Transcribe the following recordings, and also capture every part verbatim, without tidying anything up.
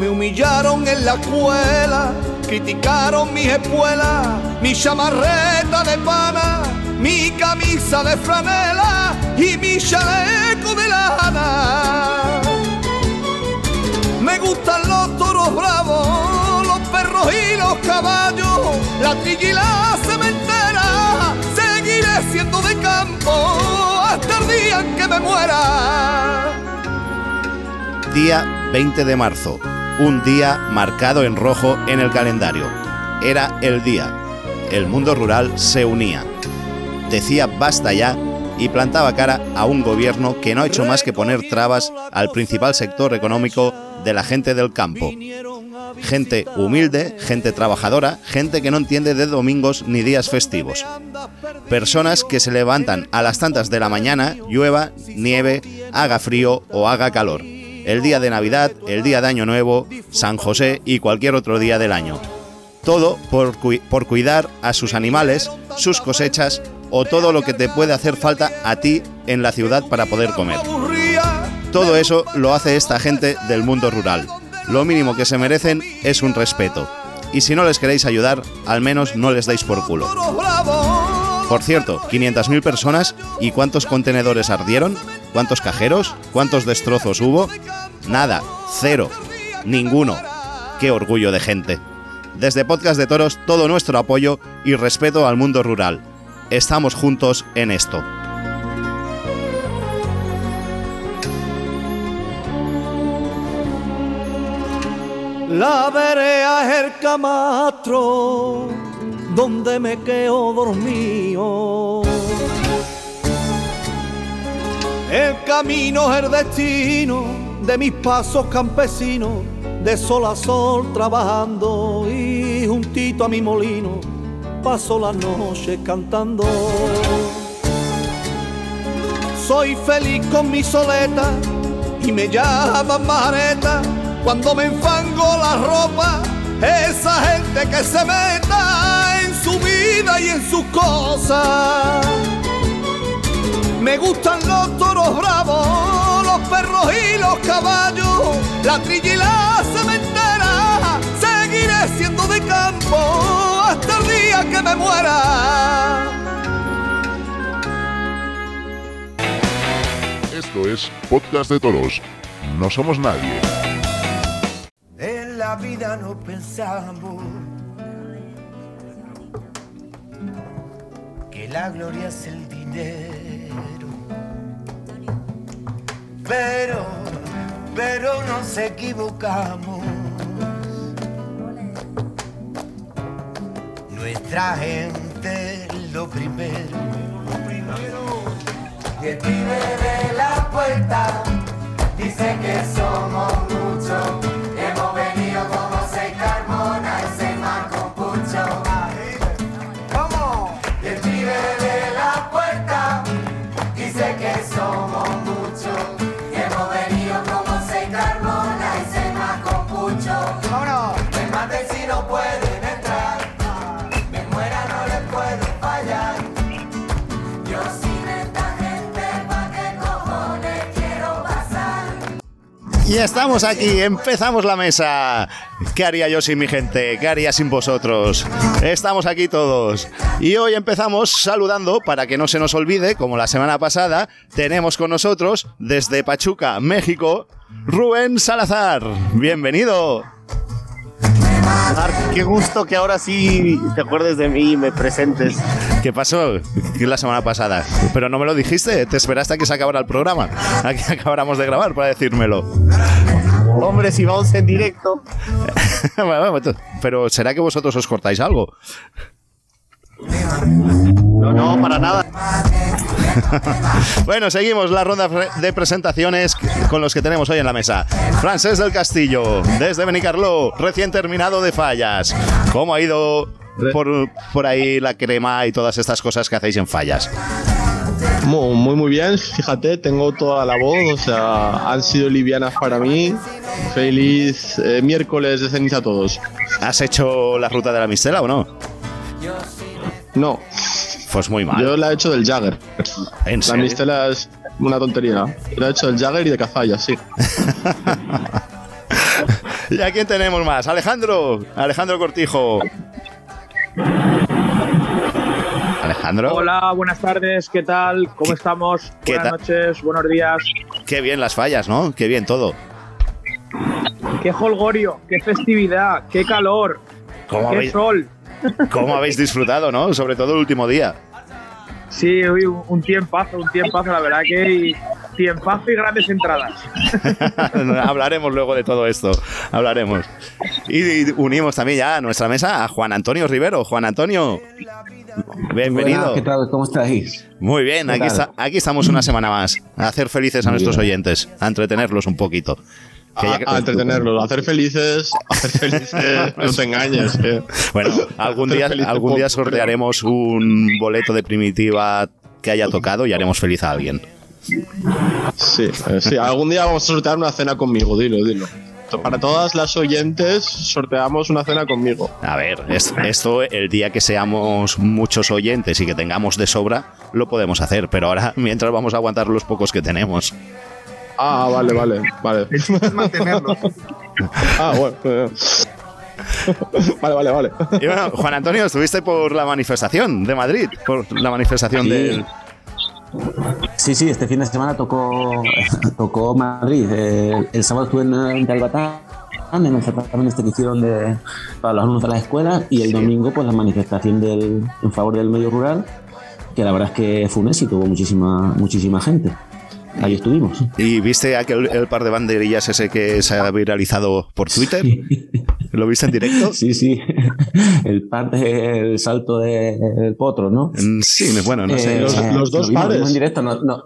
Me humillaron en la escuela, criticaron mis espuelas, mi chamarreta de pana, mi camisa de franela y mi chaleco de lana. Me gustan los toros bravos, los perros y los caballos, la trilla y la cementera, seguiré siendo de campo hasta el día en que me muera. Día veinte de marzo, un día marcado en rojo en el calendario. Era el día. El mundo rural se unía. Decía basta ya y plantaba cara a un gobierno que no ha hecho más que poner trabas al principal sector económico de la gente del campo. Gente humilde, gente trabajadora, gente que no entiende de domingos ni días festivos. Personas que se levantan a las tantas de la mañana, llueva, nieve, haga frío o haga calor. El día de Navidad, el día de Año Nuevo, San José y cualquier otro día del año. Todo por, cu- por cuidar a sus animales, sus cosechas o todo lo que te puede hacer falta a ti en la ciudad para poder comer. Todo eso lo hace esta gente del mundo rural. Lo mínimo que se merecen es un respeto. Y si no les queréis ayudar, al menos no les dais por culo. Por cierto, quinientas mil personas, ¿y cuántos contenedores ardieron? ¿Cuántos cajeros? ¿Cuántos destrozos hubo? Nada, cero, ninguno. ¡Qué orgullo de gente! Desde Podcast de Toros, todo nuestro apoyo y respeto al mundo rural. Estamos juntos en esto. La vereda es el camastro donde me quedo dormido. El camino es el destino de mis pasos campesinos, de sol a sol trabajando y juntito a mi molino paso las noches cantando. Soy feliz con mi soleta y me llaman majareta. Cuando me enfango la ropa, esa gente que se meta en su vida y en sus cosas. Me gustan los toros bravos, los perros y los caballos, la trilla y la cementera, seguiré siendo de campo hasta el día que me muera. Esto es Podcast de Toros. No somos nadie. La vida no pensamos que la gloria es el dinero, pero, pero nos equivocamos. Nuestra gente es lo primero, y el pibe de la puerta dice que somos muchos. Y estamos aquí, empezamos la mesa. ¿Qué haría yo sin mi gente? ¿Qué haría sin vosotros? Estamos aquí todos. Y hoy empezamos saludando, para que no se nos olvide, como la semana pasada, tenemos con nosotros, desde Pachuca, México, Rubén Salazar. ¡Bienvenido! Marc, qué gusto que ahora sí te acuerdes de mí y me presentes. ¿Qué pasó la semana pasada? Pero no me lo dijiste, te esperaste a que se acabara el programa, a que acabáramos de grabar para decírmelo. Hombre, si vamos en directo. Pero ¿será que vosotros os cortáis algo? No, no, para nada. Bueno, seguimos la ronda de presentaciones con los que tenemos hoy en la mesa. Francés del Castillo, desde Benicarló, recién terminado de Fallas. ¿Cómo ha ido por, por ahí la crema y todas estas cosas que hacéis en Fallas? Muy, muy, muy bien, fíjate, tengo toda la voz, o sea, han sido livianas para mí. Feliz eh, miércoles de ceniza a todos. ¿Has hecho la ruta de la mistela o no? No. Pues muy mal. Yo la he hecho del Jagger. ¿En serio? La mistela es una tontería. La he hecho del Jagger y de Cazalla, sí. ¿Y a quién tenemos más? Alejandro, Alejandro Cortijo. Alejandro. Hola, buenas tardes, ¿qué tal? ¿Cómo estamos? Buenas noches, buenos días. Qué bien las fallas, ¿no? Qué bien todo. Qué jolgorio, qué festividad, qué calor, qué sol. ¿Cómo habéis disfrutado, no? Sobre todo el último día. Sí, un tiempazo, un tiempazo, la verdad que... Y... tiempazo y grandes entradas. Hablaremos luego de todo esto. Hablaremos. Y unimos también ya a nuestra mesa a Juan Antonio Rivero. Juan Antonio, bienvenido. Hola, ¿qué tal? ¿Cómo estáis? Muy bien, aquí, está, aquí estamos una semana más. A hacer felices a nuestros oyentes, a entretenerlos un poquito. A, a entretenerlos, a hacer felices, a hacer felices, no te engañes. Eh. Bueno, algún día, algún día sortearemos un boleto de Primitiva que haya tocado y haremos feliz a alguien. Sí, sí, algún día vamos a sortear una cena conmigo, dilo, dilo. Para todas las oyentes sorteamos una cena conmigo. A ver, esto, esto el día que seamos muchos oyentes y que tengamos de sobra, lo podemos hacer, pero ahora mientras vamos a aguantar los pocos que tenemos. Ah, vale, vale, vale. Es mantenerlo. Ah, bueno. Vale, vale, vale. Y bueno, Juan Antonio, estuviste por la manifestación de Madrid, por la manifestación sí. del... Sí, sí, este fin de semana tocó, tocó Madrid. Eh, el sábado estuve en Galbatán, en el certamen este que hicieron de, para los alumnos de las escuelas, y el sí. domingo pues la manifestación del, en favor del medio rural, que la verdad es que fue un éxito, hubo muchísima, muchísima gente. Ahí estuvimos. ¿Y viste aquel el par de banderillas ese que se ha viralizado por Twitter? Sí. ¿Lo viste en directo? Sí, sí. El par del de, salto del de, potro, ¿no? Sí, bueno, no sé. Eh, los, los dos lo vimos, pares. Vimos en directo, no, no,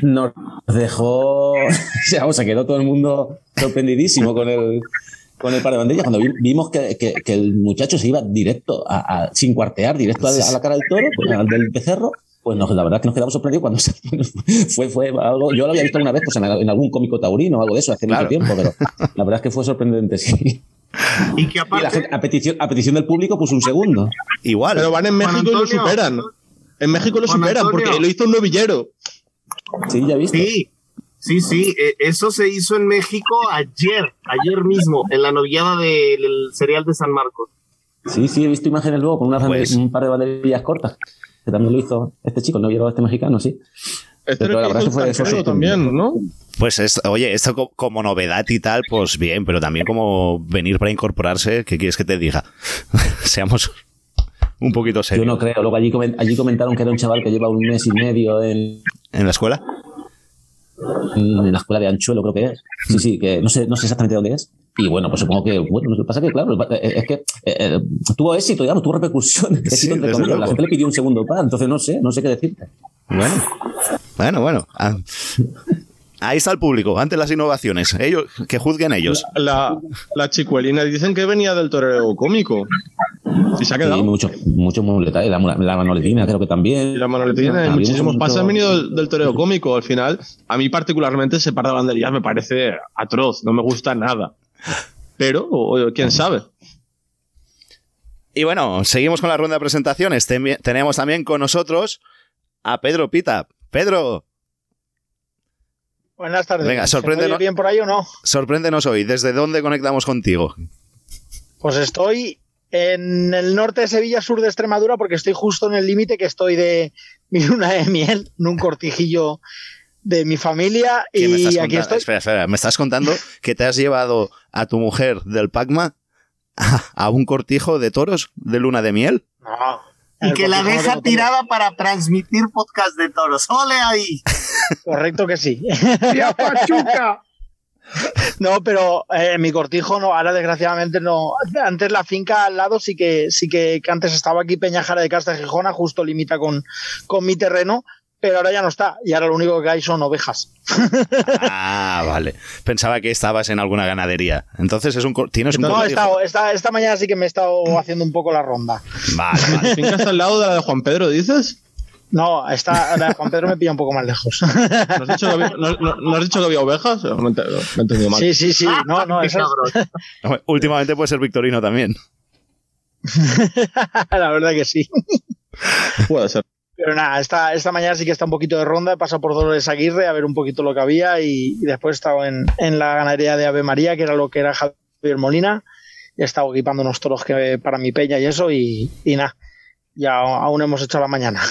no, nos dejó... O sea, o sea, quedó todo el mundo sorprendidísimo con el... Con el par de banderillas, cuando vimos que, que, que el muchacho se iba directo, a, a, sin cuartear, directo a, a la cara del toro, pues, al del becerro, pues nos, la verdad es que nos quedamos sorprendidos cuando se, fue, fue algo. Yo lo había visto alguna vez pues, en, en algún cómico taurino o algo de eso hace claro. mucho tiempo, pero la verdad es que fue sorprendente, sí. Y que aparte, y la gente, a, petición, a petición del público, pues un segundo. Igual. Pero van en México Antonio, y lo superan. En México lo superan Antonio. Porque lo hizo un novillero. Sí, ya viste. Sí. Sí, sí, eso se hizo en México ayer, ayer mismo, en la novillada del Cereal de San Marcos. Sí, sí, he visto imágenes luego con unas pues, un par de banderillas cortas, que también lo hizo este chico, el novillero este mexicano, sí. Este pero la verdad que fue eso también, ¿no? Pues, es, oye, esto como, como novedad y tal, pues bien, pero también como venir para incorporarse, ¿qué quieres que te diga? Seamos... un poquito serio. Yo no creo, luego allí, allí comentaron que era un chaval que lleva un mes y medio en... ¿En la escuela? En la escuela de Anchuelo, creo que es. Sí, sí, que no sé, no sé exactamente dónde es. Y bueno, pues supongo que, bueno, lo que pasa es que, claro, es que eh, tuvo éxito, digamos, tuvo repercusión. Sí, entre comillas. La gente le pidió un segundo par, entonces no sé, no sé qué decirte. Bueno, bueno, bueno. Ah. Ahí está el público, ante las innovaciones. Ellos, que juzguen ellos. La, la, la chicuelina, dicen que venía del torero cómico. ¿Y se ha quedado? Sí, muchos mucho muletas. La, la manoletina creo que también. La manoletina, ah, muchísimos pases han venido del, del torero cómico. Al final, a mí particularmente ese par de banderillas me parece atroz. No me gusta nada. Pero, o, quién sabe. Y bueno, seguimos con la ronda de presentaciones. Ten, tenemos también con nosotros a Pedro Pita. Pedro... Buenas tardes. Venga, sorpréndenos. ¿Se me oye bien por ahí o no? Sorpréndenos hoy. ¿Desde dónde conectamos contigo? Pues estoy en el norte de Sevilla, sur de Extremadura, porque estoy justo en el límite que estoy de mi luna de miel, en un cortijillo de mi familia. Y me estás aquí estoy. Espera, espera. Me estás contando que te has llevado a tu mujer del Pacma a, a un cortijo de toros de luna de miel. No. Y que la deja tirada para transmitir podcast de toros. ¡Ole ahí! Correcto que sí. ¡Ya Pachuca! No, pero eh, mi cortijo no, ahora desgraciadamente no. Antes la finca al lado sí que sí que, que antes estaba aquí Peñajara de Casta de Gijona, justo limita con, con mi terreno, pero ahora ya no está. Y ahora lo único que hay son ovejas. Ah, vale. Pensaba que estabas en alguna ganadería. Entonces es un tienes un No, he estado, esta, esta mañana sí que me he estado haciendo un poco la ronda. Vale, vale. ¿Finca está al lado de la de Juan Pedro, dices? No, está, la de Juan Pedro me pilla un poco más lejos. ¿No has dicho que había, no, no, ¿no has dicho que había ovejas? No me he entendido mal. Sí, sí, sí. No, no, es... Últimamente puede ser Victorino también. La verdad que sí. Puede ser. Pero nada, esta, esta mañana sí que está un poquito de ronda, he pasado por Dolores Aguirre a ver un poquito lo que había y, y después he estado en, en la ganadería de Ave María, que era lo que era Javier Molina, y he estado equipando unos toros que, para mi peña y eso, y, y nada, ya aún hemos hecho la mañana.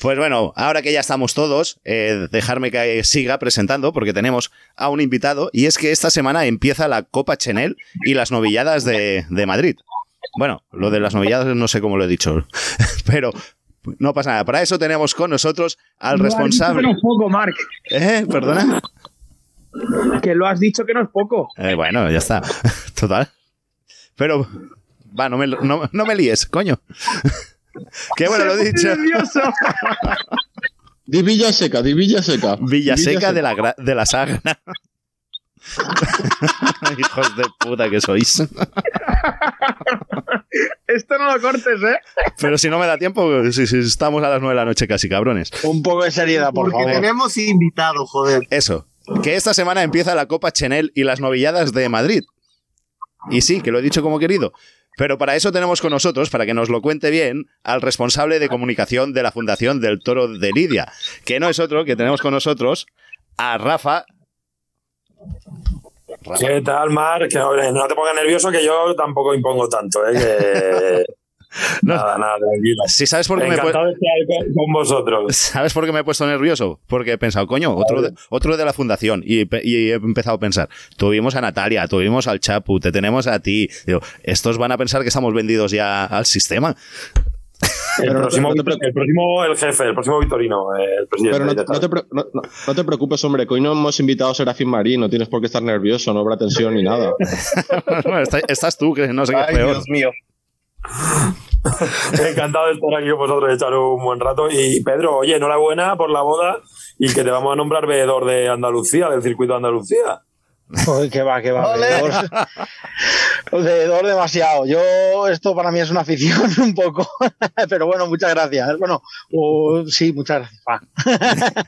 Pues bueno, ahora que ya estamos todos, eh, dejarme que siga presentando porque tenemos a un invitado, y es que esta semana empieza la Copa Chenel y las novilladas de, de Madrid. Bueno, lo de las novilladas no sé cómo lo he dicho, pero no pasa nada. Para eso tenemos con nosotros al responsable... No, has dicho que no es poco, Marc. ¿Eh? ¿Perdona? Que lo has dicho que no es poco. Eh, bueno, ya está. Total. Pero, va, no me, no, no me líes, coño. Qué bueno, lo he dicho. Di Villaseca, di Villaseca. Villaseca de la, de la Sagrana. Hijos de puta que sois. Esto no lo cortes, ¿eh? Pero si no me da tiempo, si, si estamos a las nueve de la noche casi, cabrones. Un poco de seriedad, por Porque favor. Porque tenemos invitado, joder. Eso, que esta semana empieza la Copa Chenel y las novilladas de Madrid. Y sí, que lo he dicho como querido. Pero para eso tenemos con nosotros, para que nos lo cuente bien, al responsable de comunicación de la Fundación del Toro de Lidia, que no es otro, que tenemos con nosotros a Rafa. Rafa. ¿Qué tal, Marc? No te pongas nervioso, que yo tampoco impongo tanto, ¿eh? Que... no. Nada, nada, tranquilo. Si sabes por qué me he puesto... con vosotros. ¿Sabes por qué me he puesto nervioso? Porque he pensado, coño, otro de, otro de la fundación. Y, y he empezado a pensar, tuvimos a Natalia, tuvimos al Chapu, te tenemos a ti. Digo, estos van a pensar que estamos vendidos ya al sistema. El próximo, el próximo el jefe, el próximo Vitorino, el presidente. Pero no, no, te pre, no, no te preocupes, hombre, que hoy no hemos invitado a Serafín Marín, no tienes por qué estar nervioso, no habrá tensión ni nada. Bueno, está, estás tú, que no sé qué es peor. Ay, Dios mío. Encantado de estar aquí con vosotros, de echar un buen rato. Y Pedro, oye, enhorabuena por la boda y que te vamos a nombrar veedor de Andalucía, del circuito de Andalucía. Uy, que va, que va. ¡Olé! Veedor, veedor demasiado. Yo, esto para mí es una afición un poco, pero bueno, muchas gracias. Bueno, uh, sí, muchas gracias. Va.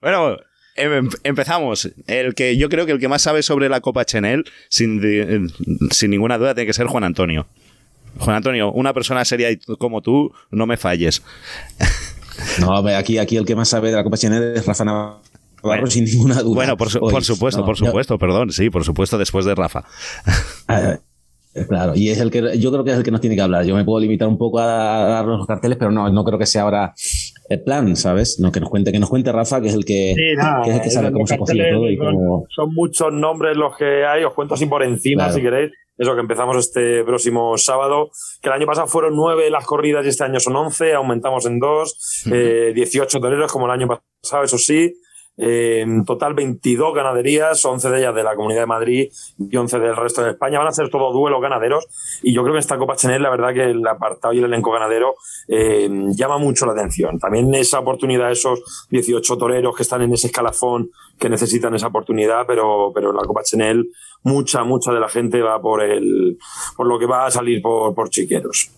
Bueno, empezamos. El que yo creo que el que más sabe sobre la Copa Chenel, sin, sin ninguna duda, tiene que ser Juan Antonio. Juan Antonio, una persona seria como tú, no me falles. No, aquí, aquí el que más sabe de la Copa Chenel es Rafa Navarro, bueno, sin ninguna duda. Bueno, por, su, por supuesto, no, por supuesto, yo, perdón, sí, por supuesto, después de Rafa. Claro, y es el que yo creo que es el que nos tiene que hablar. Yo me puedo limitar un poco a, a dar los carteles, pero no, no creo que sea ahora el plan, ¿sabes? No, que nos cuente, que nos cuente Rafa, que es el que, sí, no, que, es el que sabe el cómo se cocina todo. Y son, cómo... son muchos nombres los que hay, os cuento así por encima, claro, si queréis. Eso, que empezamos este próximo sábado, que el año pasado fueron nueve las corridas y este año son once, aumentamos en dos, eh, dieciocho toreros como el año pasado, eso sí, eh, en total veintidós ganaderías, once de ellas de la Comunidad de Madrid y once del resto de España. Van a ser todos duelos ganaderos y yo creo que esta Copa Chenel, la verdad que el apartado y el elenco ganadero eh, llama mucho la atención. También esa oportunidad, esos dieciocho toreros que están en ese escalafón, que necesitan esa oportunidad, pero, pero la Copa Chenel, mucha, mucha de la gente va por el, por lo que va a salir por, por chiqueros.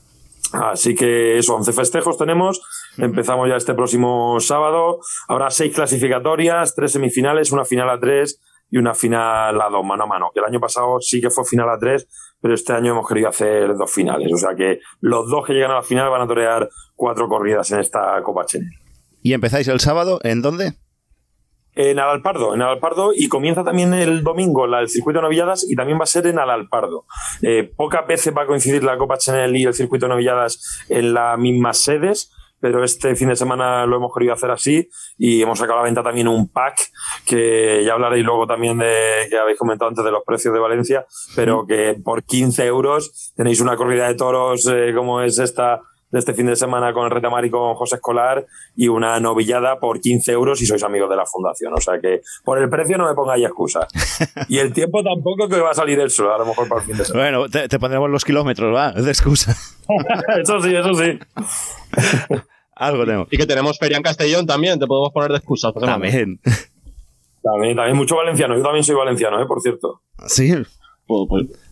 Así que eso, once festejos tenemos. Empezamos ya este próximo sábado. Habrá seis clasificatorias, tres semifinales, una final a tres y una final a dos, mano a mano. Que el año pasado sí que fue final a tres, pero este año hemos querido hacer dos finales. O sea que los dos que llegan a la final van a torear cuatro corridas en esta Copa Chenel. ¿Y empezáis el sábado? ¿En dónde? En Alalpardo, en Alalpardo, y comienza también el domingo la, el circuito de novilladas, y también va a ser en Alalpardo. Eh, pocas veces va a coincidir la Copa Chenel y el circuito de novilladas en las mismas sedes, pero este fin de semana lo hemos querido hacer así y hemos sacado a la venta también un pack que ya hablaréis luego también de, que habéis comentado antes, de los precios de Valencia, pero que por quince euros tenéis una corrida de toros eh, como es esta de este fin de semana con el Retamar y con José Escolar, y una novillada por quince euros si sois amigos de la fundación. O sea que por el precio no me pongáis excusas. Y el tiempo tampoco, que va a salir el sol, a lo mejor para el fin de semana. Bueno, te, te pondremos los kilómetros, va, de excusa. Eso sí, eso sí. Algo tengo. Y que tenemos feria en Castellón también, te podemos poner de excusa. También. También, también mucho valenciano. Yo también soy valenciano, ¿eh? Por cierto. Sí.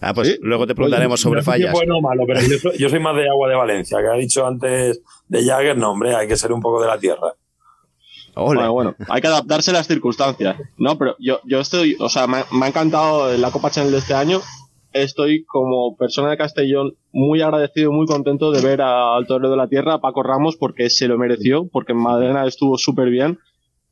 Ah, pues ¿sí? Luego te preguntaremos, oye, sobre fallas. Bueno, malo, pero yo, soy, yo soy más de Agua de Valencia, que ha dicho antes de Jagger. No, hombre, hay que ser un poco de la tierra. Bueno, bueno, hay que adaptarse a las circunstancias. No, pero yo, yo estoy, o sea, me, me ha encantado la Copa Chenel de este año. Estoy como persona de Castellón muy agradecido, muy contento de ver a, al torero de la tierra, a Paco Ramos, porque se lo mereció, porque en Madrid estuvo súper bien,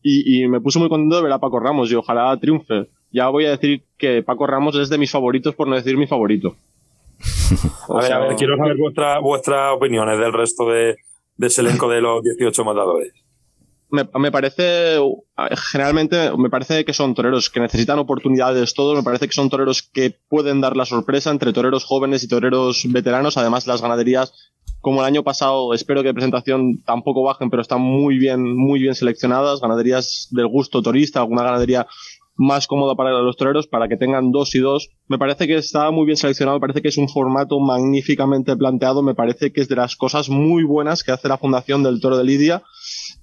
y, y me puso muy contento de ver a Paco Ramos y ojalá triunfe. Ya voy a decir que Paco Ramos es de mis favoritos, por no decir mi favorito. A ver, a ver, quiero saber vuestra, vuestras opiniones del resto de, de ese elenco de los dieciocho matadores. Me, me parece, generalmente, me parece que son toreros que necesitan oportunidades todos, me parece que son toreros que pueden dar la sorpresa entre toreros jóvenes y toreros veteranos. Además, las ganaderías, como el año pasado, espero que de presentación tampoco bajen, pero están muy bien, muy bien seleccionadas, ganaderías del gusto torista, alguna ganadería más cómoda para los toreros, para que tengan dos y dos. Me parece que está muy bien seleccionado, me parece que es un formato magníficamente planteado, me parece que es de las cosas muy buenas que hace la Fundación del Toro de Lidia.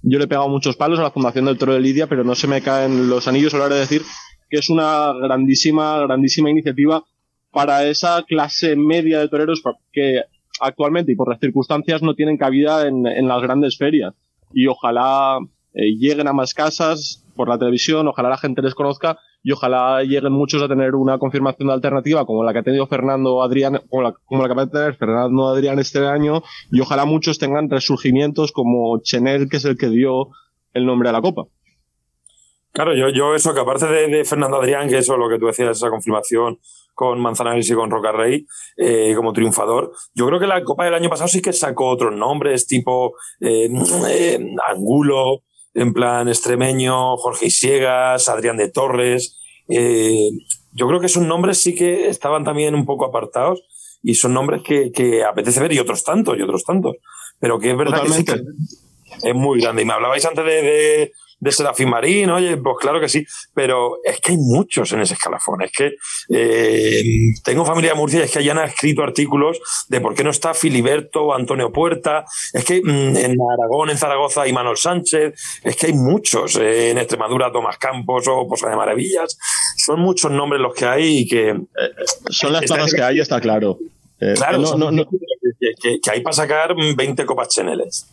Yo le he pegado muchos palos a la Fundación del Toro de Lidia, pero no se me caen los anillos a la hora de decir que es una grandísima, grandísima iniciativa para esa clase media de toreros que actualmente y por las circunstancias no tienen cabida en, en las grandes ferias. Y ojalá eh, lleguen a más casas por la televisión, ojalá la gente les conozca y ojalá lleguen muchos a tener una confirmación de alternativa como la que ha tenido Fernando Adrián, como la, como la que va a tener Fernando Adrián este año, y ojalá muchos tengan resurgimientos como Chenel, que es el que dio el nombre a la Copa. Claro, yo, yo eso, que aparte de, de Fernando Adrián, que eso lo que tú decías, esa confirmación con Manzanares y con Rocarrey eh, como triunfador, yo creo que la Copa del año pasado sí que sacó otros nombres, tipo eh, eh, Angulo, en plan Extremeño, Jorge Isiegas, Adrián de Torres. Eh, yo creo que esos nombres sí que estaban también un poco apartados y son nombres que, que apetece ver, y otros tantos, y otros tantos. Pero que es verdad que, sí que es muy grande. Y me hablabais antes de, de, de Serafín Marín, oye, pues claro que sí, pero es que hay muchos en ese escalafón. Es que eh, tengo familia de Murcia y es que hayan escrito artículos de por qué no está Filiberto o Antonio Puerta. Es que mm, en Aragón, en Zaragoza hay Manuel Sánchez, es que hay muchos. Eh, en Extremadura, Tomás Campos o Poza de Maravillas. Son muchos nombres los que hay y que... Eh, son las tomas que hay, está claro. Eh, claro, no, no, no, que, que, que hay para sacar veinte copas Cheneles.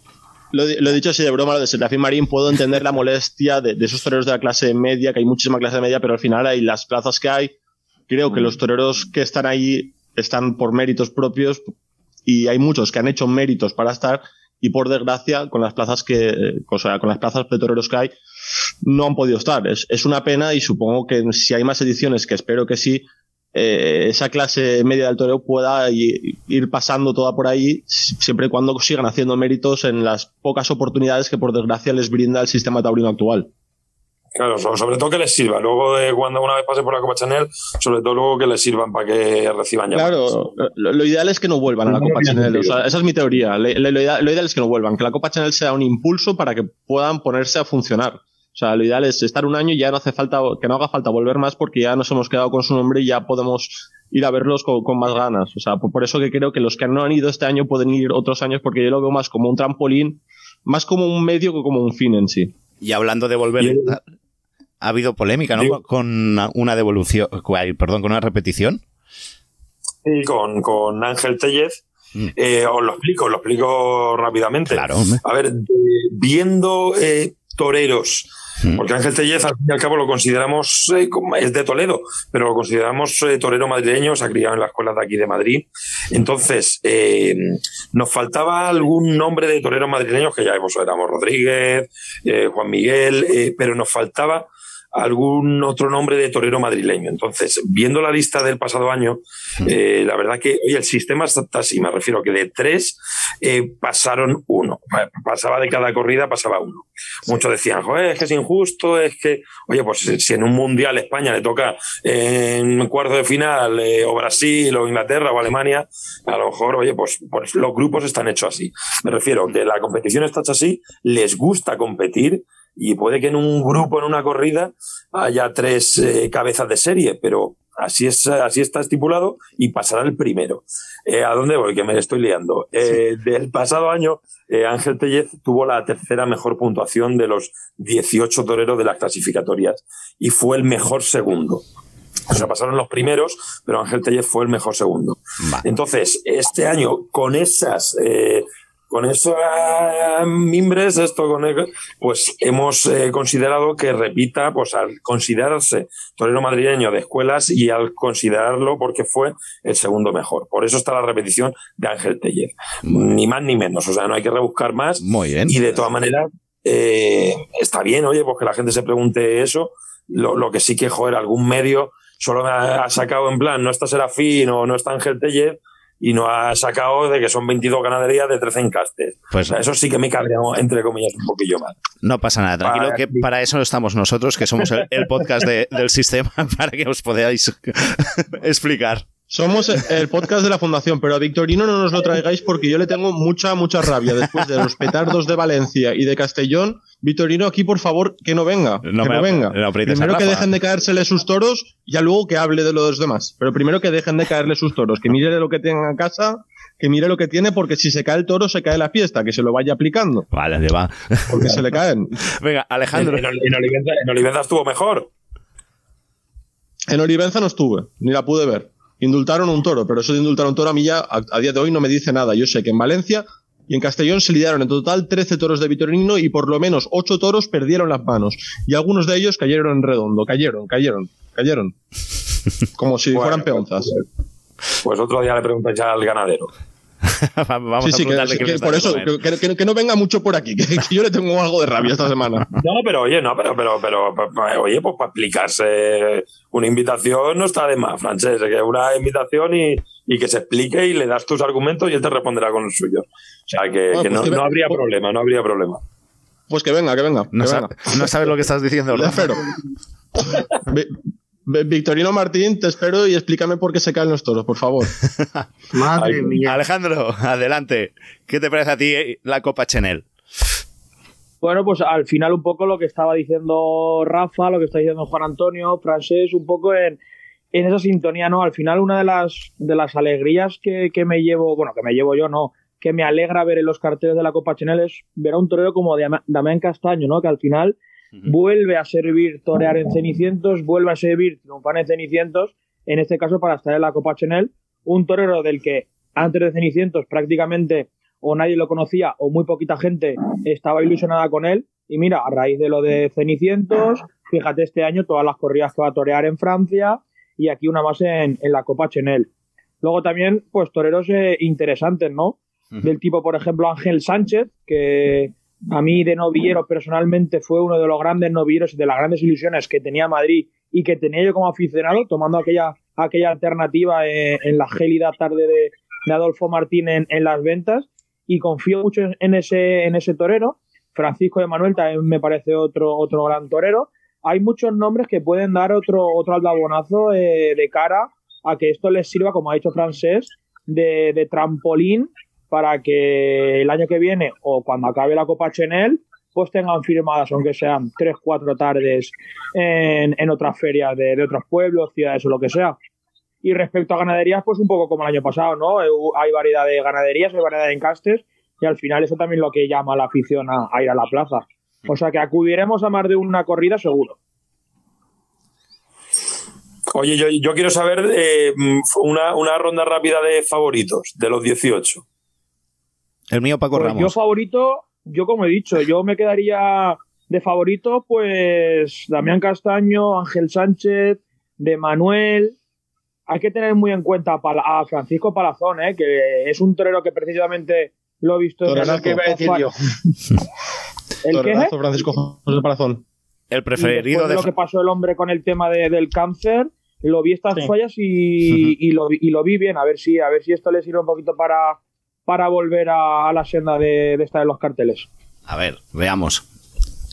Lo, lo he dicho así de broma, lo de Serafín Marín, puedo entender la molestia de, de esos toreros de la clase media, que hay muchísima clase media, pero al final hay las plazas que hay. Creo que los toreros que están ahí están por méritos propios y hay muchos que han hecho méritos para estar y, por desgracia, con las plazas que, o sea, con las plazas de toreros que hay, no han podido estar. Es, es una pena y supongo que si hay más ediciones, que espero que sí, Eh, esa clase media del toreo pueda ir pasando toda por ahí, siempre y cuando sigan haciendo méritos en las pocas oportunidades que por desgracia les brinda el sistema taurino actual. Claro, sobre todo que les sirva luego de cuando una vez pase por la Copa Chanel, sobre todo luego que les sirvan para que reciban llamadas. Claro, lo, lo ideal es que no vuelvan a la Copa Chanel, o sea, esa es mi teoría. Lo, lo, lo ideal es que no vuelvan, que la Copa Chanel sea un impulso para que puedan ponerse a funcionar. O sea, lo ideal es estar un año y ya no hace falta, que no haga falta volver más, porque ya nos hemos quedado con su nombre y ya podemos ir a verlos con, con más ganas. O sea, por, por eso que creo que los que no han ido este año pueden ir otros años, porque yo lo veo más como un trampolín, más como un medio que como un fin en sí. Y hablando de volver, y... ha, ha habido polémica, ¿no? Sí. Con una devolución, perdón, con una repetición. Sí, con, con Ángel Téllez. Eh, os lo explico, os lo explico rápidamente. Claro, hombre. A ver, de, viendo eh, toreros. Porque Ángel Téllez, al fin y al cabo, lo consideramos, eh, es de Toledo, pero lo consideramos eh, torero madrileño, se ha criado en las escuelas de aquí de Madrid. Entonces, eh, nos faltaba algún nombre de toreros madrileños, que ya hemos, éramos Rodríguez, eh, Juan Miguel, eh, pero nos faltaba algún otro nombre de torero madrileño. Entonces, viendo la lista del pasado año, eh, la verdad que oye, el sistema está así, me refiero que de tres eh, pasaron uno. Pasaba de cada corrida, pasaba uno. Muchos decían, joder, es que es injusto, es que... Oye, pues si en un Mundial España le toca eh, en cuarto de final eh, o Brasil o Inglaterra o Alemania, a lo mejor, oye, pues, pues los grupos están hechos así. Me refiero que la competición está hecha así, les gusta competir, y puede que en un grupo, en una corrida, haya tres eh, cabezas de serie, pero así es, así está estipulado y pasará el primero. Eh, ¿A dónde voy? Que me estoy liando. Eh, sí. Del pasado año, eh, Ángel Téllez tuvo la tercera mejor puntuación de los dieciocho toreros de las clasificatorias y fue el mejor segundo. O sea, pasaron los primeros, pero Ángel Téllez fue el mejor segundo. Vale. Entonces, este año, con esas... Eh, con esos mimbres, esto con el, pues hemos eh, considerado que repita, pues al considerarse torero madrileño de escuelas y al considerarlo porque fue el segundo mejor. Por eso está la repetición de Ángel Teller. Ni más ni menos, o sea, no hay que rebuscar más. Muy bien. Y de todas maneras, eh, está bien, oye, pues que la gente se pregunte eso. Lo, lo que sí que, joder, algún medio solo ha, ha sacado en plan, no está Serafín o no está Ángel Teller, y no ha sacado de que son veintidós ganaderías de trece encastes. Pues, o sea, eso sí que me cabría, entre comillas, un poquillo más. No pasa nada, tranquilo, para... que para eso estamos nosotros, que somos el, el podcast de, del sistema, para que os podáis explicar. Somos el podcast de la Fundación, pero a Victorino no nos lo traigáis porque yo le tengo mucha, mucha rabia. Después de los petardos de Valencia y de Castellón, Victorino aquí, por favor, que no venga. No, que no venga. No, primero que dejen de caérsele sus toros, ya luego que hable de los demás. Pero primero que dejen de caerle sus toros, que mire lo que tenga en casa, que mire lo que tiene, porque si se cae el toro, se cae la fiesta, que se lo vaya aplicando. Vale, le va. Porque se le caen. Venga, Alejandro. En, en, en Olivenza, en Olivenza estuvo mejor. En Olivenza no estuve, ni la pude ver. Indultaron un toro, pero eso de indultar un toro a mí ya a, a día de hoy no me dice nada. Yo sé que en Valencia y en Castellón se lidiaron en total trece toros de Victorino y por lo menos ocho toros perdieron las manos. Y algunos de ellos cayeron en redondo. Cayeron, cayeron, cayeron. Como si bueno, fueran peonzas. Pues, pues otro día le preguntáis al ganadero. Vamos sí, sí, a preguntarle que, que, que por eso, que, que, que no venga mucho por aquí, que, que yo le tengo algo de rabia esta semana. No, pero oye, no, pero, pero, pero, pero oye, pues para explicarse una invitación no está de más, Francés, que una invitación y, y que se explique y le das tus argumentos y él te responderá con los suyos. O sea, que, bueno, que, pues no, que no habría pues, problema, no habría problema. Pues que venga, que venga. No, que sabe, venga. No sabes lo que estás diciendo, ¿verdad? Victorino Martín, te espero y explícame por qué se caen los toros, por favor. Madre mía. Alejandro, adelante. ¿Qué te parece a ti la Copa Chenel? Bueno, pues al final un poco lo que estaba diciendo Rafa, lo que está diciendo Juan Antonio, Francés, un poco en, en esa sintonía, ¿no? Al final una de las, de las alegrías que, que me llevo, bueno, que me llevo yo, no, que me alegra ver en los carteles de la Copa Chenel es ver a un torero como Damián Castaño, ¿no? Que al final... vuelve a servir torear en Cenicientos, vuelve a servir triunfar en Cenicientos, en este caso para estar en la Copa Chenel, un torero del que antes de Cenicientos prácticamente o nadie lo conocía o muy poquita gente estaba ilusionada con él, y mira, a raíz de lo de Cenicientos, fíjate este año todas las corridas que va a torear en Francia y aquí una más en, en la Copa Chenel. Luego también, pues toreros eh, interesantes, ¿no? Del tipo, por ejemplo, Ángel Sánchez, que... a mí de novillero personalmente fue uno de los grandes novilleros y de las grandes ilusiones que tenía Madrid y que tenía yo como aficionado, tomando aquella, aquella alternativa en, en la gélida tarde de, de Adolfo Martín en, en las ventas, y confío mucho en, en, ese, en ese torero. Francisco de Manuel también me parece otro, otro gran torero. Hay muchos nombres que pueden dar otro, otro aldabonazo eh, de cara a que esto les sirva, como ha dicho Francés, de, de trampolín, para que el año que viene o cuando acabe la Copa Chenel, pues tengan firmadas, aunque sean tres, cuatro tardes en, en otras ferias de, de otros pueblos, ciudades o lo que sea. Y respecto a ganaderías, pues un poco como el año pasado, ¿no? Hay variedad de ganaderías, hay variedad de encastes y al final eso también es lo que llama a la afición a, a ir a la plaza. O sea que acudiremos a más de una corrida seguro. Oye, yo, yo quiero saber eh, una, una ronda rápida de favoritos de los dieciocho. El mío, Paco pues Ramos. Yo favorito, yo como he dicho, yo me quedaría de favorito, pues Damián Castaño, Ángel Sánchez, de Manuel. Hay que tener muy en cuenta a Francisco Palazón, ¿eh? Que es un torero que precisamente lo he visto. Torerazo, en el que decir yo. ¿El torerazo, qué? Francisco José Palazón. El preferido de lo que pasó el hombre con el tema de, del cáncer, lo vi estas sí. fallas y, y, lo, y lo vi bien. A ver si, a ver si esto le sirve un poquito para. para volver a, a la senda de, de estar en los carteles. A ver, veamos.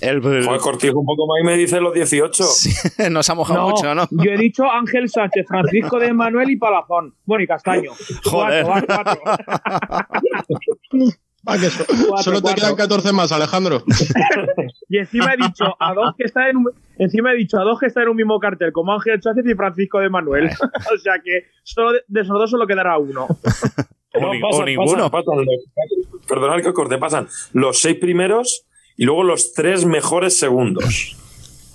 El, el... Joder, Cortijo, un poco más y me dice los dieciocho. Sí, nos ha mojado no, mucho, ¿no? Yo he dicho Ángel Sánchez, Francisco de Manuel y Palazón. Bueno, y Castaño. Joder. Cuatro, cuatro. Eso, cuatro, solo te cuatro. Quedan catorce más, Alejandro. Y encima he dicho a dos que están en un, encima he dicho a dos que están en un mismo cartel, como Ángel Sánchez y Francisco de Manuel. O sea que solo de, de esos dos solo quedará uno. No, o, pasan, o ninguno. Pasan, pasan, perdonad que os corte, pasan los seis primeros y luego los tres mejores segundos.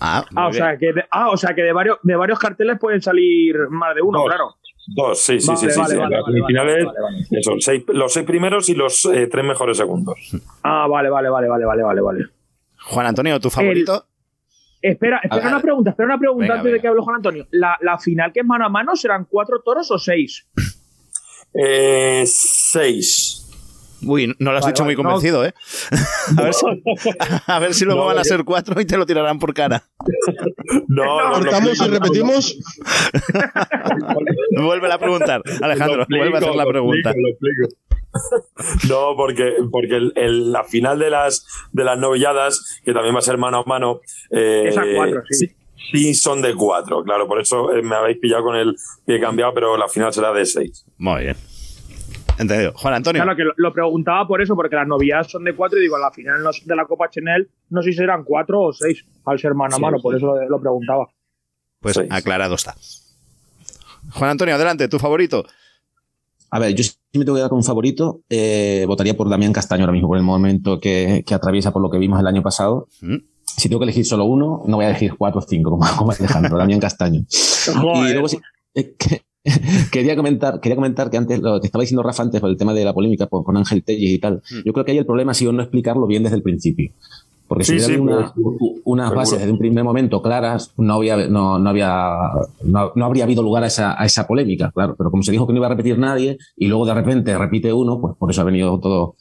Ah, ah, o sea que de, ah, o sea que de varios, de varios carteles pueden salir más de uno, dos. Claro. Dos, sí, sí, vale, sí. Vale, sí, vale, las semifinales vale, vale, vale, vale. Son seis, los seis primeros y los eh, tres mejores segundos. Ah, vale, vale, vale, vale, vale, vale, vale. Juan Antonio, ¿tu favorito? El, espera, espera ver, una pregunta, espera una pregunta venga, antes venga. de que hable Juan Antonio. La, la final que es mano a mano, ¿serán cuatro toros o seis? Eh, seis. Uy, no lo has vale, dicho vale, muy convencido, no. ¿eh? A ver si, a ver si luego no, van a ser cuatro y te lo tirarán por cara. No, ¿cortamos no, no, no, y repetimos? Vuelve a preguntar, Alejandro, explico, vuelve a hacer la pregunta. Lo explico, lo explico. No, porque, porque el, el, la final de las, de las novilladas, que también va a ser mano a mano, eh, es a cuatro, sí. sí. Sí, son de cuatro, claro, por eso me habéis pillado con el pie cambiado, pero la final será de seis. Muy bien. Entendido. Juan Antonio. Claro, que lo, lo preguntaba por eso, porque las novilladas son de cuatro y digo, en la final de la Copa Chenel, no sé si serán cuatro o seis al ser mano a mano, sí, por eso lo, lo preguntaba. Pues seis. Aclarado está. Juan Antonio, adelante, tu favorito. A ver, yo si me tengo que dar con un favorito, eh, votaría por Damián Castaño ahora mismo, por el momento que, que atraviesa, por lo que vimos el año pasado. ¿Mm? Si tengo que elegir solo uno, no voy a elegir cuatro o cinco, como, como Alejandro, Damián Castaño. Y luego sí. Eh, que, Quería comentar, quería comentar que antes lo que estaba diciendo Rafa antes por el tema de la polémica por, con Ángel Telles y tal. Yo creo que ahí el problema ha sido no explicarlo bien desde el principio. Porque sí, si hubiera sí, una, pues, unas bases bueno. desde un primer momento claras, no había, no, no había, no, no habría habido lugar a esa, a esa polémica, claro. Pero como se dijo que no iba a repetir nadie y luego de repente repite uno, pues por eso ha venido todo.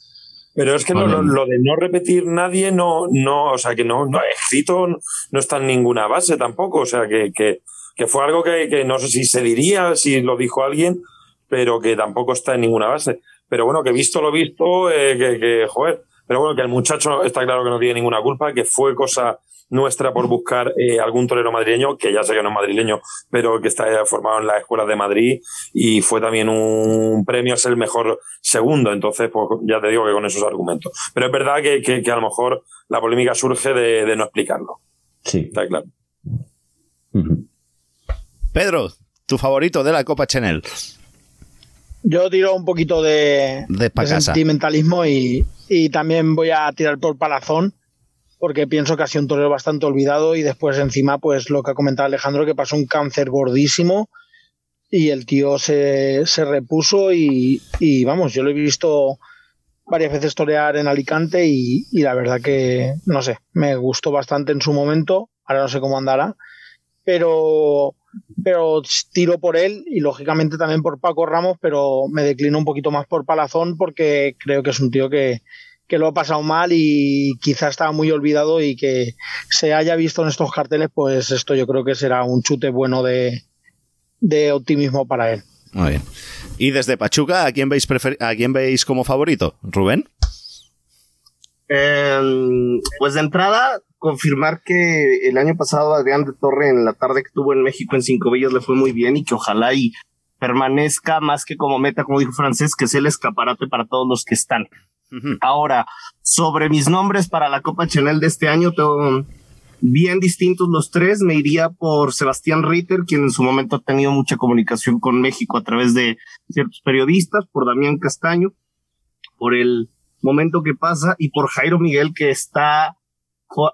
Pero es que no, lo, lo de no repetir nadie no, no, o sea que no, no escrito no está en ninguna base tampoco, o sea que, que que fue algo que, que no sé si se diría, si lo dijo alguien, pero que tampoco está en ninguna base. Pero bueno, que visto lo visto, eh, que, que, joder, pero bueno, que el muchacho está claro que no tiene ninguna culpa, que fue cosa nuestra por buscar eh, algún torero madrileño, que ya sé que no es madrileño, pero que está formado en las escuelas de Madrid y fue también un premio a ser el mejor segundo. Entonces, pues ya te digo que con esos argumentos. Pero es verdad que, que, que a lo mejor la polémica surge de, de no explicarlo. Sí. Está claro. Uh-huh. Pedro, tu favorito de la Copa Chenel. Yo tiro un poquito de, de, de sentimentalismo y, y también voy a tirar por Palazón, porque pienso que ha sido un torero bastante olvidado y después encima pues lo que ha comentado Alejandro, que pasó un cáncer gordísimo y el tío se, se repuso y, y vamos, yo lo he visto varias veces torear en Alicante y, y la verdad que, no sé, me gustó bastante en su momento, ahora no sé cómo andará, pero... pero tiro por él y lógicamente también por Paco Ramos, pero me declino un poquito más por Palazón porque creo que es un tío que, que lo ha pasado mal y quizás estaba muy olvidado y que se haya visto en estos carteles, pues esto yo creo que será un chute bueno de, de optimismo para él. Muy bien. Y desde Pachuca, ¿a quién veis, prefer- a quién veis como favorito? ¿Rubén? Eh, pues de entrada... confirmar que el año pasado Adrián de Torre en la tarde que tuvo en México en Cinco Villas le fue muy bien y que ojalá y permanezca más que como meta, como dijo Francés, que sea el escaparate para todos los que están. Uh-huh. Ahora, sobre mis nombres para la Copa Chenel de este año, tengo bien distintos los tres. Me iría por Sebastián Ritter, quien en su momento ha tenido mucha comunicación con México a través de ciertos periodistas, por Damián Castaño, por el momento que pasa y por Jairo Miguel, que está...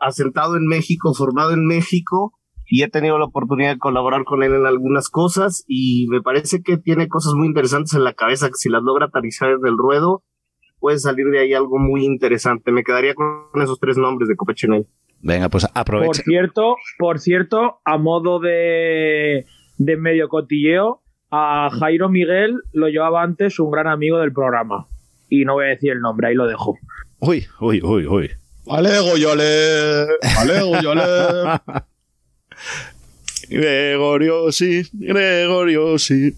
asentado en México, formado en México y he tenido la oportunidad de colaborar con él en algunas cosas y me parece que tiene cosas muy interesantes en la cabeza que si las logra aterrizar desde el ruedo puede salir de ahí algo muy interesante. Me quedaría con esos tres nombres de Copa Chenel. Venga, pues aprovecha. Por cierto, por cierto, a modo de, de medio cotilleo, a Jairo Miguel lo llevaba antes un gran amigo del programa y no voy a decir el nombre, ahí lo dejo. Uy, uy, uy, uy. Alego yo le, alego yo le. Gregorio sí, Gregorio sí.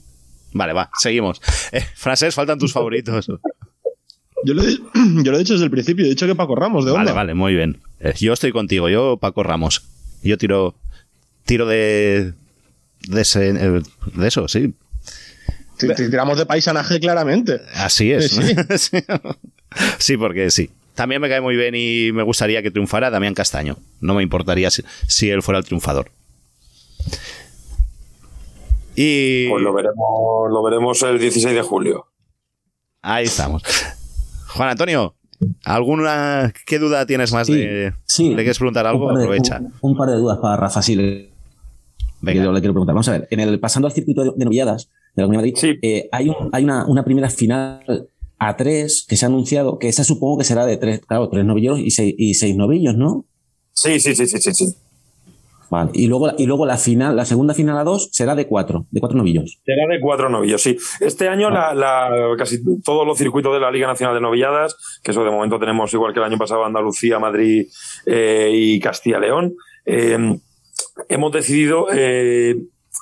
Vale, va, seguimos. Eh, Frases, faltan tus favoritos. Yo lo, he, yo lo he dicho desde el principio, he dicho que Paco Ramos, de onda. Vale, vale, muy bien. Eh, yo estoy contigo, yo Paco Ramos. Yo tiro, tiro de, de, ese, de eso, sí. Te, te tiramos de paisanaje claramente. Así es. Sí, ¿no? sí. sí porque sí. También me cae muy bien y me gustaría que triunfara Damián Castaño. No me importaría si, si él fuera el triunfador. Y... pues lo veremos, lo veremos el dieciséis de julio. Ahí estamos. Juan Antonio, ¿alguna qué duda tienes más sí, de, sí. de qué es preguntar algo? Un par de, Aprovecha. Un, un par de dudas para Rafa, si le Venga. Que yo le quiero preguntar. Vamos a ver, en el, pasando al circuito de, de novilladas de la Comunidad de Madrid, sí. eh, hay, un, hay una, una primera final a tres que se ha anunciado, que esa supongo que será de tres, claro, tres novilleros y seis, y seis novillos, ¿no? Sí, sí, sí, sí, sí, sí. Vale. Y luego, y luego la final, la segunda final a dos será de cuatro, de cuatro novillos. Será de cuatro novillos, sí. Este año ah. la, la, casi todos los circuitos de la Liga Nacional de Novilladas, que eso de momento tenemos igual que el año pasado Andalucía, Madrid eh, y Castilla-León, eh, hemos decidido eh,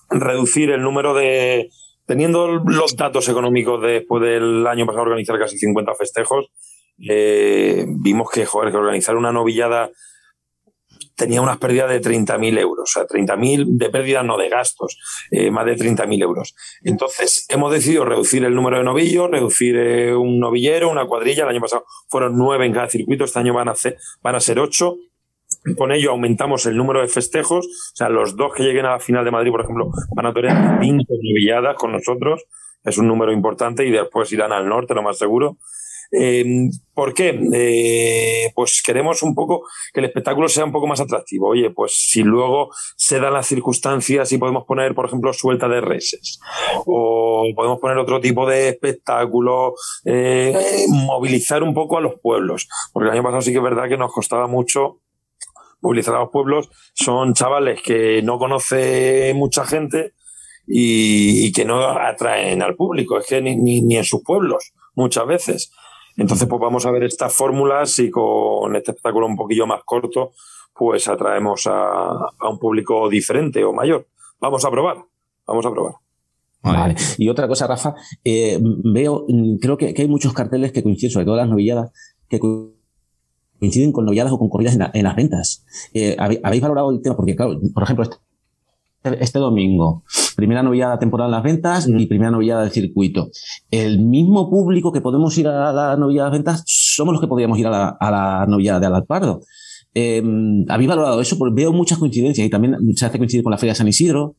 reducir el número de... Teniendo los datos económicos de, después del año pasado organizar casi cincuenta festejos, eh, vimos que, joder, que organizar una novillada tenía unas pérdidas de treinta mil euros. O sea, treinta mil de pérdidas, no de gastos, eh, más de treinta mil euros. Entonces, hemos decidido reducir el número de novillos, reducir eh, un novillero, una cuadrilla. El año pasado fueron nueve en cada circuito, este año van a ser, van a ser ocho. Con ello aumentamos el número de festejos. O sea, los dos que lleguen a la final de Madrid, por ejemplo, van a torear cinco novilladas con nosotros. Es un número importante y después irán al norte, lo más seguro. Eh, ¿Por qué? Eh, pues queremos un poco que el espectáculo sea un poco más atractivo. Oye, pues si luego se dan las circunstancias y podemos poner, por ejemplo, suelta de reses o podemos poner otro tipo de espectáculo, eh, movilizar un poco a los pueblos. Porque el año pasado sí que es verdad que nos costaba mucho movilizar a los pueblos. Son chavales que no conoce mucha gente y, y que no atraen al público. Es que ni, ni, ni en sus pueblos muchas veces. Entonces, pues vamos a ver estas fórmulas y con este espectáculo un poquillo más corto, pues atraemos a, a un público diferente o mayor. Vamos a probar, vamos a probar. Vale. Vale. Y otra cosa, Rafa, eh, veo, creo que, que hay muchos carteles que coinciden, sobre todo las novilladas, que coinciden con novilladas o con corridas en, la, en las ventas. Eh, ¿Habéis valorado el tema? Porque, claro, por ejemplo, este, este domingo, primera novillada temporal en las ventas y primera novillada del circuito. El mismo público que podemos ir a la novillada de las ventas somos los que podríamos ir a la, a la novillada de Alpardo. Eh, ¿Habéis valorado eso? Porque veo muchas coincidencias y también se hace coincidir con la Feria de San Isidro.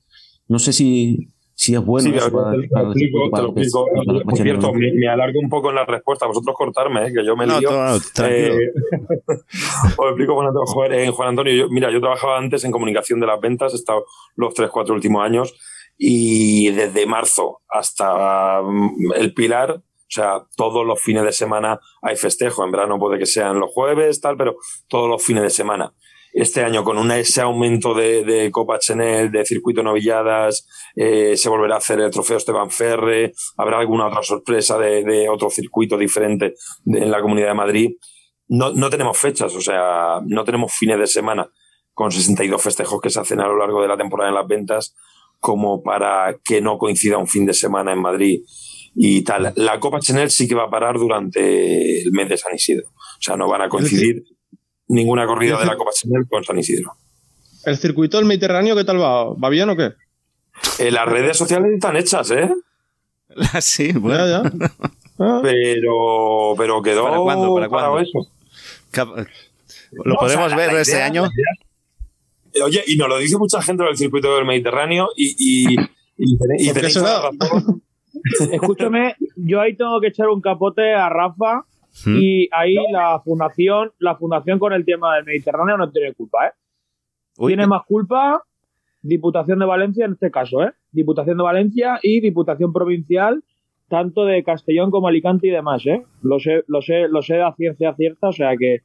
No sé si... Sí, es bueno. Sí, eso para, te, para, te, te, para, te lo explico. Por cierto, me, me alargo un poco en la respuesta. Vosotros cortarme, eh, que yo me no, lío. No, eh, os explico, Juan Antonio. Joder, eh, Juan Antonio yo, mira, yo trabajaba antes en comunicación de las ventas, he estado los tres, cuatro últimos años, y desde marzo hasta el Pilar, o sea, todos los fines de semana hay festejo. En verano puede que sean los jueves, tal, pero todos los fines de semana. Este año, con una, ese aumento de, de Copa Chanel, de circuito novilladas, eh, se volverá a hacer el trofeo Esteban Ferre, habrá alguna otra sorpresa de, de otro circuito diferente de, en la Comunidad de Madrid. No, no tenemos fechas, o sea, no tenemos fines de semana con sesenta y dos festejos que se hacen a lo largo de la temporada en las ventas como para que no coincida un fin de semana en Madrid y tal. La Copa Chanel sí que va a parar durante el mes de San Isidro, o sea, no van a coincidir ninguna corrida de la Copa Chanel con San Isidro. ¿El circuito del Mediterráneo qué tal va? ¿Va bien o qué? Eh, las redes sociales están hechas, ¿eh? Sí, bueno. Ya, ya. Pero, pero quedó... ¿Para cuándo? ¿Para cuándo? Eso. ¿Lo podemos no, o sea, ver este año? Idea. Oye, y nos lo dice mucha gente del circuito del Mediterráneo y... y, y, y, y tenéis razón. Escúchame, yo ahí tengo que echar un capote a Rafa. Hmm. Y ahí la fundación, la fundación con el tema del Mediterráneo no tiene culpa, ¿eh? Uy, tiene qué. Más culpa Diputación de Valencia en este caso, ¿eh? Diputación de Valencia y Diputación Provincial, tanto de Castellón como Alicante y demás, ¿eh? Lo sé, lo sé, lo sé a ciencia cierta, o sea que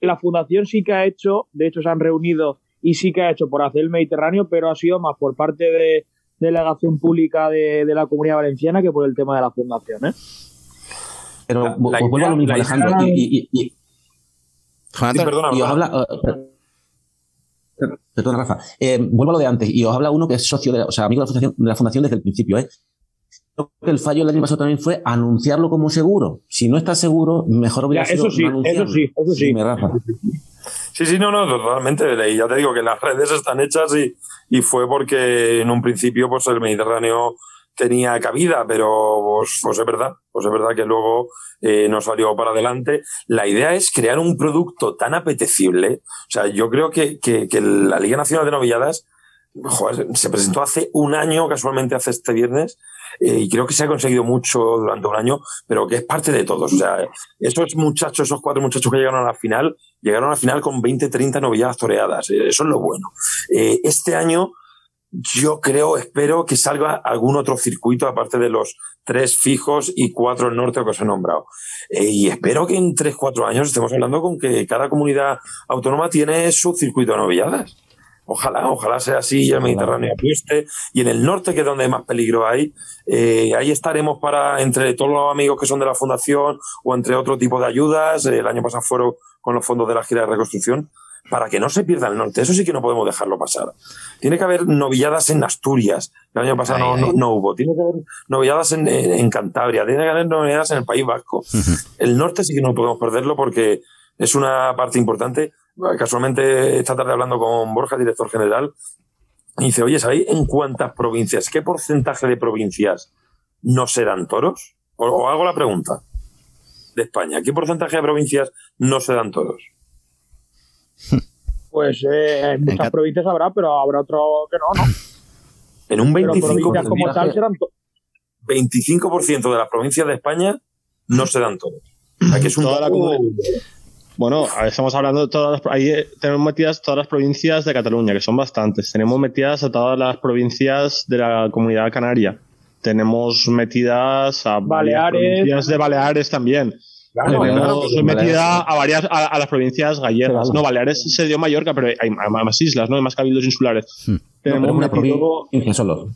la fundación sí que ha hecho, de hecho se han reunido y sí que ha hecho por hacer el Mediterráneo, pero ha sido más por parte de delegación pública de, de la Comunidad Valenciana que por el tema de la fundación, ¿eh? Pero la, la idea, vuelvo a lo mismo, Alejandro. Idea... Y, y, y, Juan Antonio, sí, perdona, y os habla. Uh, perdona, Rafa. Eh, vuelvo a lo de antes. Y os habla uno que es socio, de, o sea, amigo de la, fundación, de la fundación desde el principio. ¿eh? Creo que el fallo del año pasado también fue anunciarlo como seguro. Si no estás seguro, mejor hubiera ya, sido eso sí, no anunciarlo. Eso sí, eso sí. Dime, Rafa. Sí, sí, no, no, totalmente. Ya te digo que las redes están hechas y, y fue porque en un principio pues el Mediterráneo tenía cabida, pero pues, pues es verdad, pues es verdad que luego eh, no salió para adelante. La idea es crear un producto tan apetecible. O sea, yo creo que, que, que la Liga Nacional de Novilladas, joder, se presentó hace un año, casualmente hace este viernes, eh, y creo que se ha conseguido mucho durante un año, pero que es parte de todos. O sea, esos muchachos, esos cuatro muchachos que llegaron a la final, llegaron a la final con veinte, treinta novilladas toreadas. Eso es lo bueno. Eh, este año yo creo, espero que salga algún otro circuito aparte de los tres fijos y cuatro norte que os he nombrado. Eh, y espero que en tres, cuatro años estemos hablando con que cada comunidad autónoma tiene su circuito de novilladas. Ojalá, ojalá sea así y el Mediterráneo apueste. Y en el norte, que es donde más peligro hay, eh, ahí estaremos para, entre todos los amigos que son de la Fundación o entre otro tipo de ayudas. El año pasado fueron con los fondos de la gira de reconstrucción, para que no se pierda el norte. Eso sí que no podemos dejarlo pasar. Tiene que haber novilladas en Asturias, que el año pasado ay, no, ay. No, no hubo. Tiene que haber novilladas en, en Cantabria, tiene que haber novilladas en el País Vasco. Uh-huh. El norte sí que no podemos perderlo porque es una parte importante. Casualmente esta tarde hablando con Borja, director general, y dice, oye, ¿sabéis en cuántas provincias, qué porcentaje de provincias no serán toros? O, o hago la pregunta de España, ¿qué porcentaje de provincias no serán toros? Pues eh, en muchas provincias habrá, pero habrá otro que no, ¿no? En un veinticinco por ciento, provincias como tal serán toros. veinticinco por ciento de las provincias de España no serán toros. O sea, que es un Toda poco... la Bueno, estamos hablando de todas las... Ahí tenemos metidas todas las provincias de Cataluña, que son bastantes. Tenemos metidas a todas las provincias de la Comunidad Canaria. Tenemos metidas a Baleares, provincias de Baleares también. Claro, tenemos claro, pues, metida Baleares. a varias a, a las provincias gallegas. Claro. No, Baleares se dio Mallorca, pero hay más islas, ¿no? Hay más cabildos insulares. Hmm. Tenemos no, pero una provincia solo.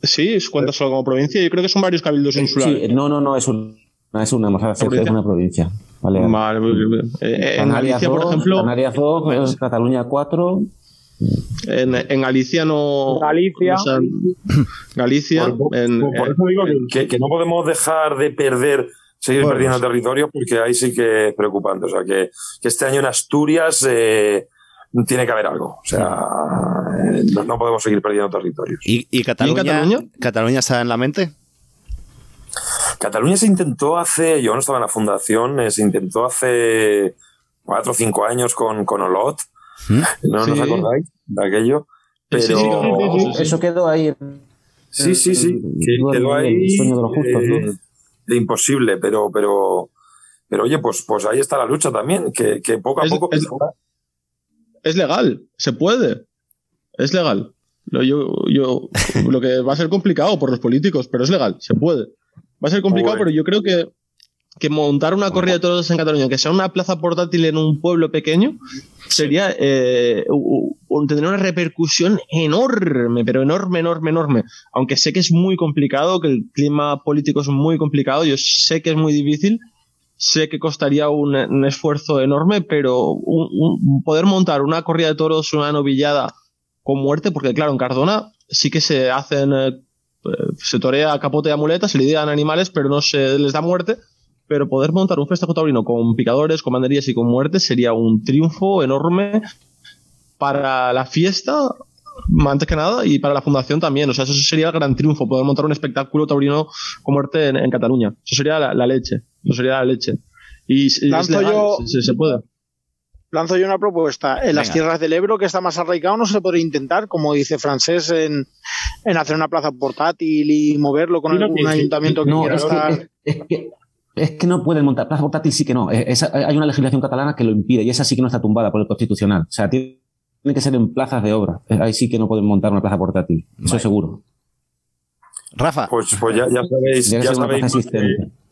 Sí, cuenta solo como provincia. Yo creo que son varios cabildos insulares. Sí, no, no, no, es un... Es una, más ¿La es una provincia. Vale. Mal, eh, en Galicia, por ejemplo. Canarias dos, Cataluña cuatro. En, en Galicia no. Galicia. No sean, Galicia. Por, en, por, por eso digo en, que, que no podemos dejar de perder, seguir bueno, perdiendo territorio, porque ahí sí que es preocupante. O sea, que, que este año en Asturias. Eh, Tiene que haber algo, o sea, no, no podemos seguir perdiendo territorios. ¿Y, y Cataluña? ¿Y Cataluña? ¿Cataluña está en la mente? Cataluña se intentó hace, yo no estaba en la fundación, eh, se intentó hace cuatro o cinco años con, con Olot, ¿Mm? ¿no sí. os acordáis de aquello? Pero sí, sí, sí, sí, sí. Eso quedó ahí. Sí, sí, sí, quedó ahí eh, de imposible, pero, pero, pero oye, pues, pues ahí está la lucha también, que, que poco a es, poco... Es, es legal, se puede, es legal. Lo, yo, yo, lo que va a ser complicado por los políticos, pero es legal, se puede. Va a ser complicado, bueno. pero yo creo que, que montar una corrida de toros en Cataluña, que sea una plaza portátil en un pueblo pequeño, sería eh, tendría una repercusión enorme, pero enorme, enorme, enorme. Aunque sé que es muy complicado, que el clima político es muy complicado, yo sé que es muy difícil, sé que costaría un, un esfuerzo enorme, pero un, un, poder montar una corrida de toros, una novillada con muerte, porque claro, en Cardona sí que se hacen... Eh, se torea capote de amuletas, se lidian animales, pero no se les da muerte. Pero poder montar un festejo taurino con picadores, con banderías y con muerte sería un triunfo enorme para la fiesta, antes que nada, y para la fundación también. O sea, eso sería el gran triunfo, poder montar un espectáculo taurino con muerte en, en Cataluña. Eso sería la, la leche. Eso sería la leche. Y, y lanzo legal, yo, si se puede. Lanzo yo una propuesta. En Venga. las tierras del Ebro, que está más arraigado, no se podría intentar, como dice Francés, en... en hacer una plaza portátil y moverlo con algún sí, ayuntamiento sí, que no, quiera. Es que, es, es, que, es que no pueden montar. Plaza portátil sí que no. Es, es, hay una legislación catalana que lo impide y esa sí que no está tumbada por el Constitucional. O sea, tiene, tiene que ser en plazas de obra. Ahí sí que no pueden montar una plaza portátil. Vale. Eso seguro. Rafa. Pues, pues ya, ya sabéis. Ya ya sabéis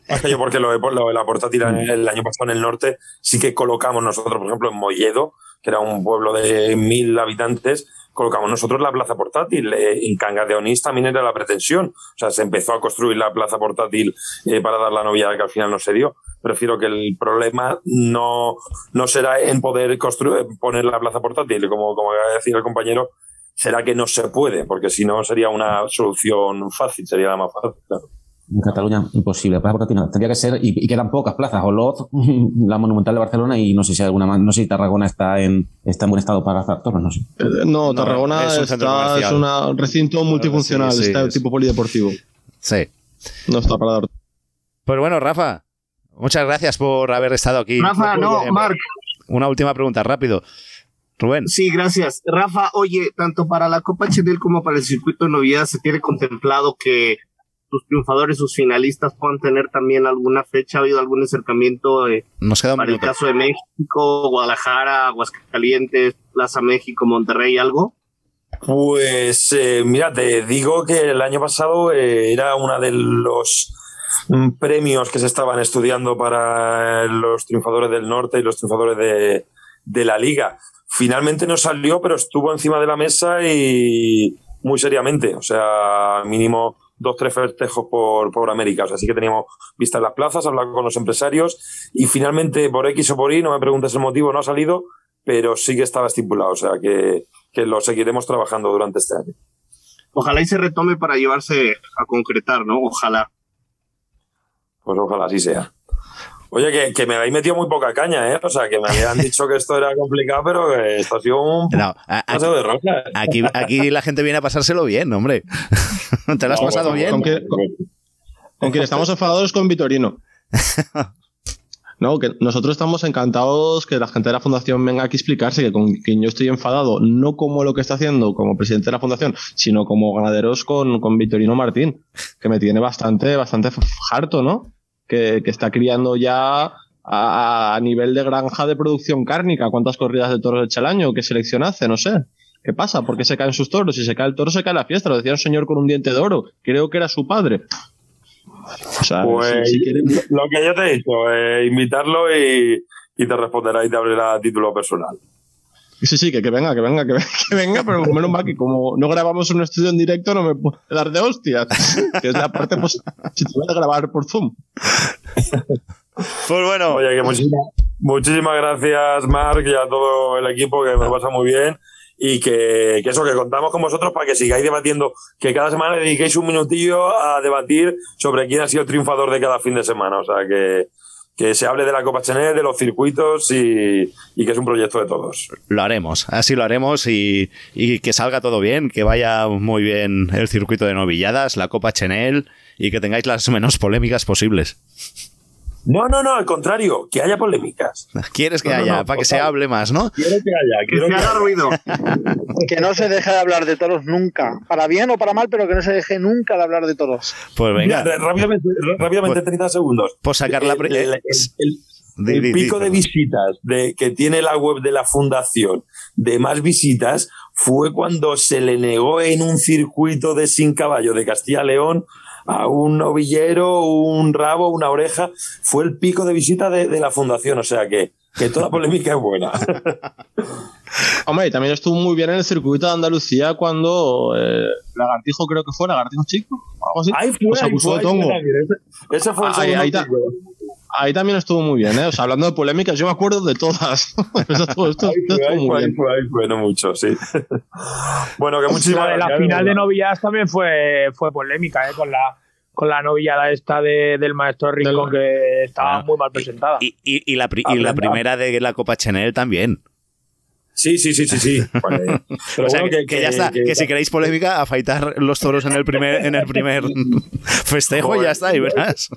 más que yo, porque lo de, lo de la portátil el año pasado en el norte sí que colocamos nosotros, por ejemplo, en Molledo, que era un pueblo de mil habitantes, colocamos nosotros la plaza portátil. En Cangas de Onís también era la pretensión. O sea, se empezó a construir la plaza portátil eh, para dar la novillada, que al final no se dio. Prefiero que el problema no, no será en poder construir, poner la plaza portátil, como, como acaba de decir el compañero, será que no se puede, porque si no sería una solución fácil, sería la más fácil, claro. En Cataluña, imposible. Plaza portátil no. Tendría que ser, y, y quedan pocas plazas. Olot, la Monumental de Barcelona, y no sé si alguna más. No sé si Tarragona está en, está en buen estado para cazar toros, no sé. Eh, no, Tarragona no, es está, es un recinto multifuncional, sí, sí, está es. tipo polideportivo. Sí. No está para dar. Pues bueno, Rafa, muchas gracias por haber estado aquí. Rafa, no, no Marc. Una última pregunta, rápido. Rubén. Sí, gracias. Rafa, oye, tanto para la Copa Chenil como para el circuito de novedad, ¿se tiene contemplado que sus triunfadores, sus finalistas puedan tener también alguna fecha? ¿Ha habido algún acercamiento eh, Nos queda un para minuto. el caso de México, Guadalajara, Aguascalientes, Plaza México, Monterrey, algo? Pues eh, mira, te digo que el año pasado eh, era uno de los premios que se estaban estudiando para los triunfadores del norte y los triunfadores de, de la liga. Finalmente no salió, pero estuvo encima de la mesa y muy seriamente, o sea, mínimo dos, tres festejos por, por América. O sea, sí que teníamos vistas en las plazas, hablado con los empresarios y finalmente por X o por Y, no me preguntes el motivo, no ha salido, pero sí que estaba estipulado, o sea, que, que lo seguiremos trabajando durante este año. Ojalá y se retome para llevarse a concretar, ¿no? Ojalá. Pues ojalá así sea. Oye, que, que me habéis metido muy poca caña, ¿eh? O sea, que me habían dicho que esto era complicado, pero que esto ha sido un no, paseo de roca. Aquí, aquí la gente viene a pasárselo bien, hombre. ¿Te lo has no, pasado bueno, bien? Aunque, aunque estamos enfadados con Vitorino. No, que nosotros estamos encantados que la gente de la Fundación venga aquí a explicarse, que con quien yo estoy enfadado, no como lo que está haciendo como presidente de la Fundación, sino como ganaderos con, con Vitorino Martín, que me tiene bastante, bastante harto, ¿no? Que, que está criando ya a, a nivel de granja de producción cárnica. ¿Cuántas corridas de toros echa al año? ¿Qué selección hace? No sé. ¿Qué pasa? ¿Por qué se caen sus toros? Si se cae el toro, se cae la fiesta. Lo decía un señor con un diente de oro. Creo que era su padre. O sea, pues, si, si quieres... Lo que yo te he dicho, eh, invitarlo y, y te responderá y te abrirá título personal. Sí, sí, que, que venga, que venga, que venga, que venga, pero menos mal que como no grabamos un estudio en directo no me puedo dar de hostias, que es la parte pues, si te voy a grabar por Zoom. Pues bueno. Oye, que muchísimas, muchísimas gracias, Marc, y a todo el equipo, que me pasa muy bien, y que, que eso, que contamos con vosotros para que sigáis debatiendo, que cada semana le dediquéis un minutillo a debatir sobre quién ha sido el triunfador de cada fin de semana, o sea que... que se hable de la Copa Chenet, de los circuitos y, y que es un proyecto de todos. Lo haremos, así lo haremos y, y que salga todo bien, que vaya muy bien el circuito de novilladas, la Copa Chenet y que tengáis las menos polémicas posibles. No, no, no, al contrario, que haya polémicas. ¿Quieres que no, haya? No, no, para que se hable más, ¿no? Quiero que haya, quiero que, que haga ruido. Que no se deje de hablar de toros nunca. Para bien o para mal, pero que no se deje nunca de hablar de toros. Pues venga. Mira, rápidamente, rápidamente pues, treinta segundos. Por sacar la... El, el, el, el, el pico de visitas de, que tiene la web de la Fundación de más visitas fue cuando se le negó en un circuito de sin caballo de Castilla y León a un novillero, un rabo, una oreja. Fue el pico de visita de, de la Fundación, o sea que, que toda polémica es buena. Hombre, y también estuvo muy bien en el circuito de Andalucía cuando eh, Lagartijo, creo que fue Lagartijo Chico, algo así. Ahí fue, pues abusó ahí fue, de Tongo. Ese, ese fue el ahí, ahí, ta, ahí también estuvo muy bien, ¿eh? O sea, hablando de polémicas, yo me acuerdo de todas. Eso estuvo, esto, ahí fue, estuvo ahí, muy fue, bien. Ahí fue, ahí fue, no mucho, sí. Bueno, que muchísimas gracias. La final de novilladas también fue, fue polémica, ¿eh? Con la... con la novillada esta de, del maestro Rincón, que estaba ah, muy mal presentada. Y, y, y, la, pri, y la primera de la Copa Chenet también. Sí, sí, sí, sí, sí. Vale. Pero o sea, bueno, que, que ya que, está, que, que si queréis polémica, afaitar los toros en el primer, en el primer festejo, joder, ya está, y verás.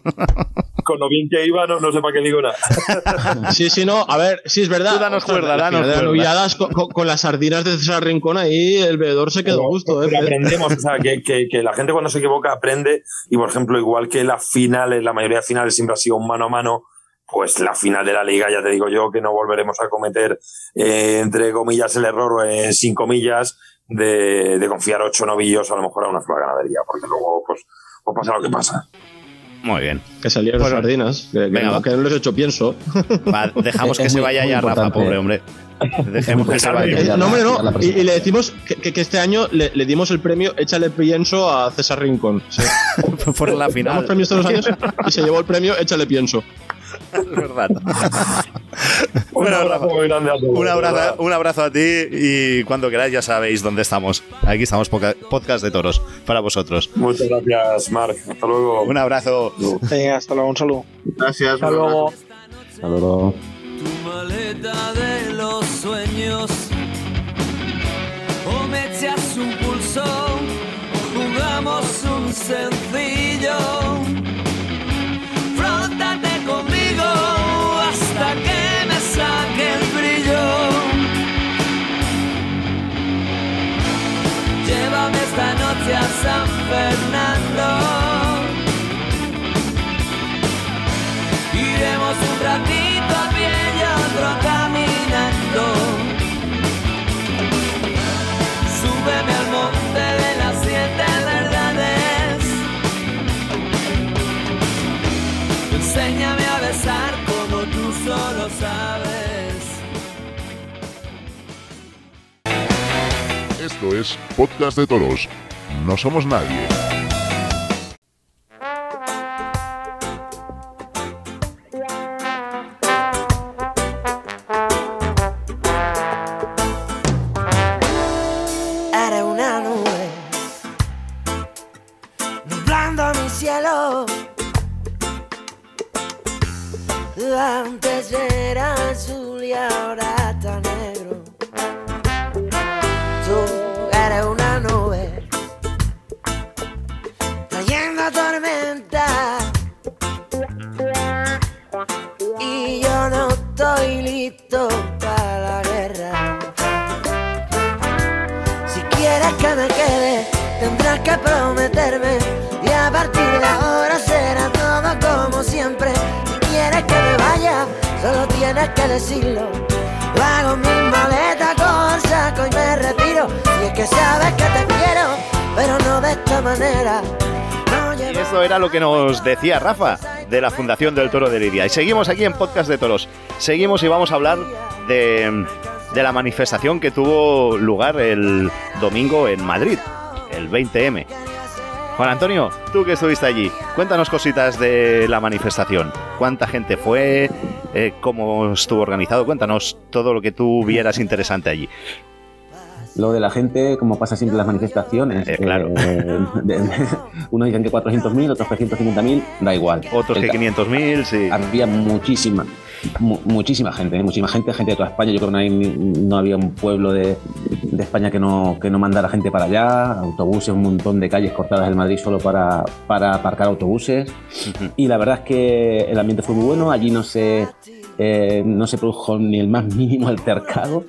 Con lo bien que iba, no, no sé para qué digo nada. Sí, sí, no, a ver, sí es verdad. Tú danos cuerda, danos cuerda. Con, con, con las sardinas de César Rincón ahí, el bebedor se quedó justo. Pero, eh, pero aprendemos, o sea, que, que, que la gente cuando se equivoca aprende, y por ejemplo, igual que las finales, la mayoría de finales siempre ha sido un mano a mano, pues la final de la liga, ya te digo yo, que no volveremos a cometer, eh, entre comillas, el error, eh, sin comillas, de, de confiar ocho novillos a lo mejor a una sola ganadería, porque luego pues, pues pasa lo que pasa. Muy bien. Que salieron las sardinas, que, que, no, que no les he hecho pienso. Va, dejamos que se vaya ya Rafa, pobre hombre. Dejemos que se vaya. No, hombre, no. Y, y le decimos que, que este año le, le dimos el premio Échale Pienso a César Rincón. Sí. Por la final. Los premios todos los años y se llevó el premio Échale Pienso. Es verdad. un, un, abrazo, muy grande a todos, un, abrazo, un abrazo a ti y cuando queráis ya sabéis dónde estamos. Aquí estamos, Podcast de Toros, para vosotros. Muchas gracias, Marc. Hasta luego. Un abrazo. Sí, hasta luego, un saludo. Gracias, hasta luego. Hasta luego. Tu maleta de los sueños, o me echas un pulso, o jugamos un sencillo. Fróntate conmigo hasta que me saque el brillo. Llévame esta noche a San Fernando. Iremos un ratito a pie y otro caminando. Súbeme al Enséñame a besar como tú solo sabes. Esto es Podcast de Toros. No somos nadie. Era una nube nublando mi cielo. Antes era azul y ahora está negro. Tú eres una nube trayendo tormenta, y yo no estoy listo para la guerra. Si quieres que me quede, tendrás que prometerme, y a partir de ahora será todo como siempre. Si quieres que me vaya, solo tienes que decirlo. Hago mi maleta con saco y me retiro. Y es que sabes que te quiero, pero no de esta manera. No. Y eso era lo que nos decía Rafa de la Fundación del Toro de Lidia. Y seguimos aquí en Podcast de Toros. Seguimos y vamos a hablar de, de la manifestación que tuvo lugar el domingo en Madrid, el veinte eme. Juan Antonio, tú que estuviste allí, cuéntanos cositas de la manifestación. ¿Cuánta gente fue? Eh, ¿Cómo estuvo organizado? Cuéntanos todo lo que tú vieras interesante allí. Lo de la gente, como pasa siempre en las manifestaciones. Eh, claro. Eh, de, de, unos dicen que cuatrocientos mil, otros trescientos cincuenta mil, da igual. Otros El, que quinientos mil, sí. Había muchísima, mu- muchísima gente, ¿eh? muchísima gente, gente de toda España. Yo creo que no, hay, no había un pueblo de, de España que no, que no mandara gente para allá. Autobuses, un montón de calles cortadas en Madrid solo para, para aparcar autobuses. Uh-huh. Y la verdad es que el ambiente fue muy bueno. Allí no se, eh, no se produjo ni el más mínimo altercado.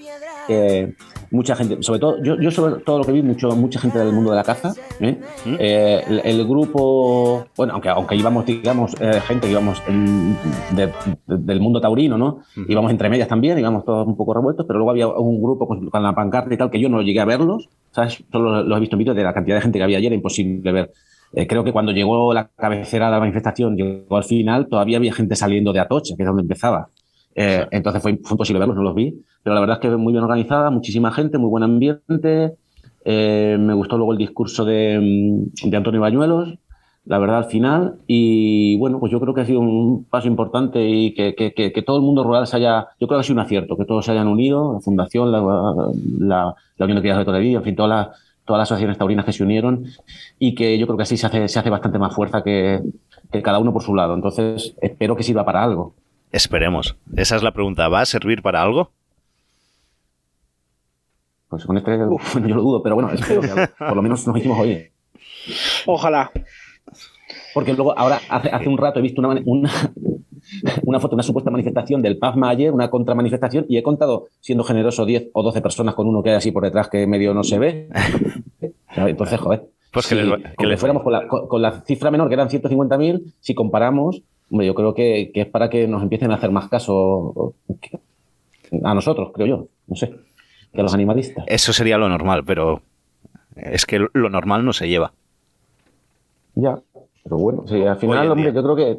Eh, mucha gente, sobre todo, yo, yo sobre todo lo que vi, mucho, mucha gente del mundo de la caza, ¿eh? ¿Mm? eh, el, el grupo, bueno, aunque, aunque íbamos, digamos, eh, gente que íbamos en, de, de, del mundo taurino, ¿no? Mm. Íbamos entre medias también, íbamos todos un poco revueltos, pero luego había un grupo con, con la pancarta y tal, que yo no llegué a verlos, ¿sabes? Solo los he visto en vídeos. De la cantidad de gente que había ayer, era imposible ver. Eh, creo que cuando llegó la cabecera de la manifestación, llegó al final, todavía había gente saliendo de Atocha, que es donde empezaba. Eh, sí. Entonces fue, fue imposible verlos, no los vi, pero la verdad es que muy bien organizada, muchísima gente, muy buen ambiente. Eh, me gustó luego el discurso de, de Antonio Bañuelos, la verdad, al final. Y bueno, pues yo creo que ha sido un paso importante, y que, que, que, que todo el mundo rural se haya, yo creo que ha sido un acierto, que todos se hayan unido, la Fundación, la, la, la Unión de Criados de Tolería, en fin, todas las, todas las asociaciones taurinas que se unieron, y que yo creo que así se hace, se hace bastante más fuerza que, que cada uno por su lado. Entonces, espero que sirva para algo. Esperemos. Esa es la pregunta. ¿Va a servir para algo? Pues con este, Uf. bueno, yo lo dudo, pero bueno, espero que algo, por lo menos nos hicimos hoy. Ojalá. Porque luego, ahora, hace, hace un rato he visto una, una, una foto, una supuesta manifestación del P A F M A ayer, una contramanifestación, y he contado, siendo generoso, diez o doce personas con uno que hay así por detrás que medio no se ve. Entonces, joder. Pues que, si, les, que les fuéramos con la, con, con la cifra menor, que eran ciento cincuenta mil, si comparamos... Hombre, yo creo que, que es para que nos empiecen a hacer más caso a nosotros, creo yo, no sé, que a los animalistas. Eso sería lo normal, pero es que lo normal no se lleva. Ya, pero bueno, sí, al final, hombre, yo creo que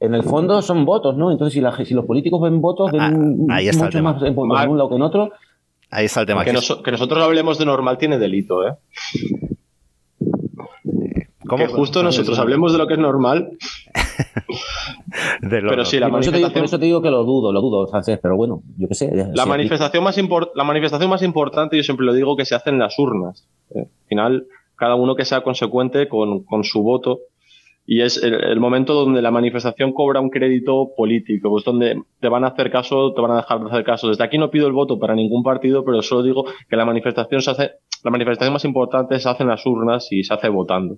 en el fondo son votos, ¿no? Entonces, si, la, si los políticos ven votos, ven ah, mucho más en un lado que en otro. Ahí está el tema. Que, nos, que nosotros hablemos de normal tiene delito, ¿eh? ¿Cómo? Que justo nosotros hablemos de lo que es normal. de lo pero sí, la manifestación... Por eso te digo que lo dudo, lo dudo, francés, pero bueno, yo qué sé. La, sí, manifestación más impor... la manifestación más importante, yo siempre lo digo, que se hace en las urnas. Al final, cada uno que sea consecuente con, con su voto. Y es el, el momento donde la manifestación cobra un crédito político, pues donde te van a hacer caso, te van a dejar de hacer caso. Desde aquí no pido el voto para ningún partido, pero solo digo que la manifestación se hace, la manifestación más importante se hace en las urnas y se hace votando.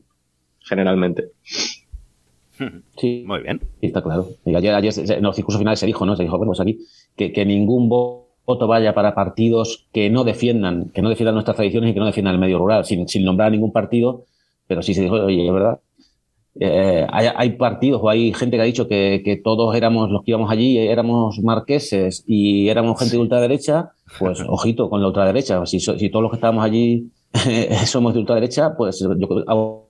Generalmente. Sí, muy bien. Sí, está claro. Ayer, ayer en los discursos finales se dijo, ¿no? Se dijo, bueno, pues aquí, que, que ningún voto vaya para partidos que no defiendan, que no defiendan nuestras tradiciones y que no defiendan el medio rural, sin, sin nombrar a ningún partido, pero sí se dijo, oye, es verdad. Eh, hay, hay partidos o hay gente que ha dicho que, que todos éramos los que íbamos allí, éramos marqueses y éramos gente de ultraderecha, pues ojito con la ultraderecha. Si, si todos los que estábamos allí somos de ultraderecha, pues yo creo que...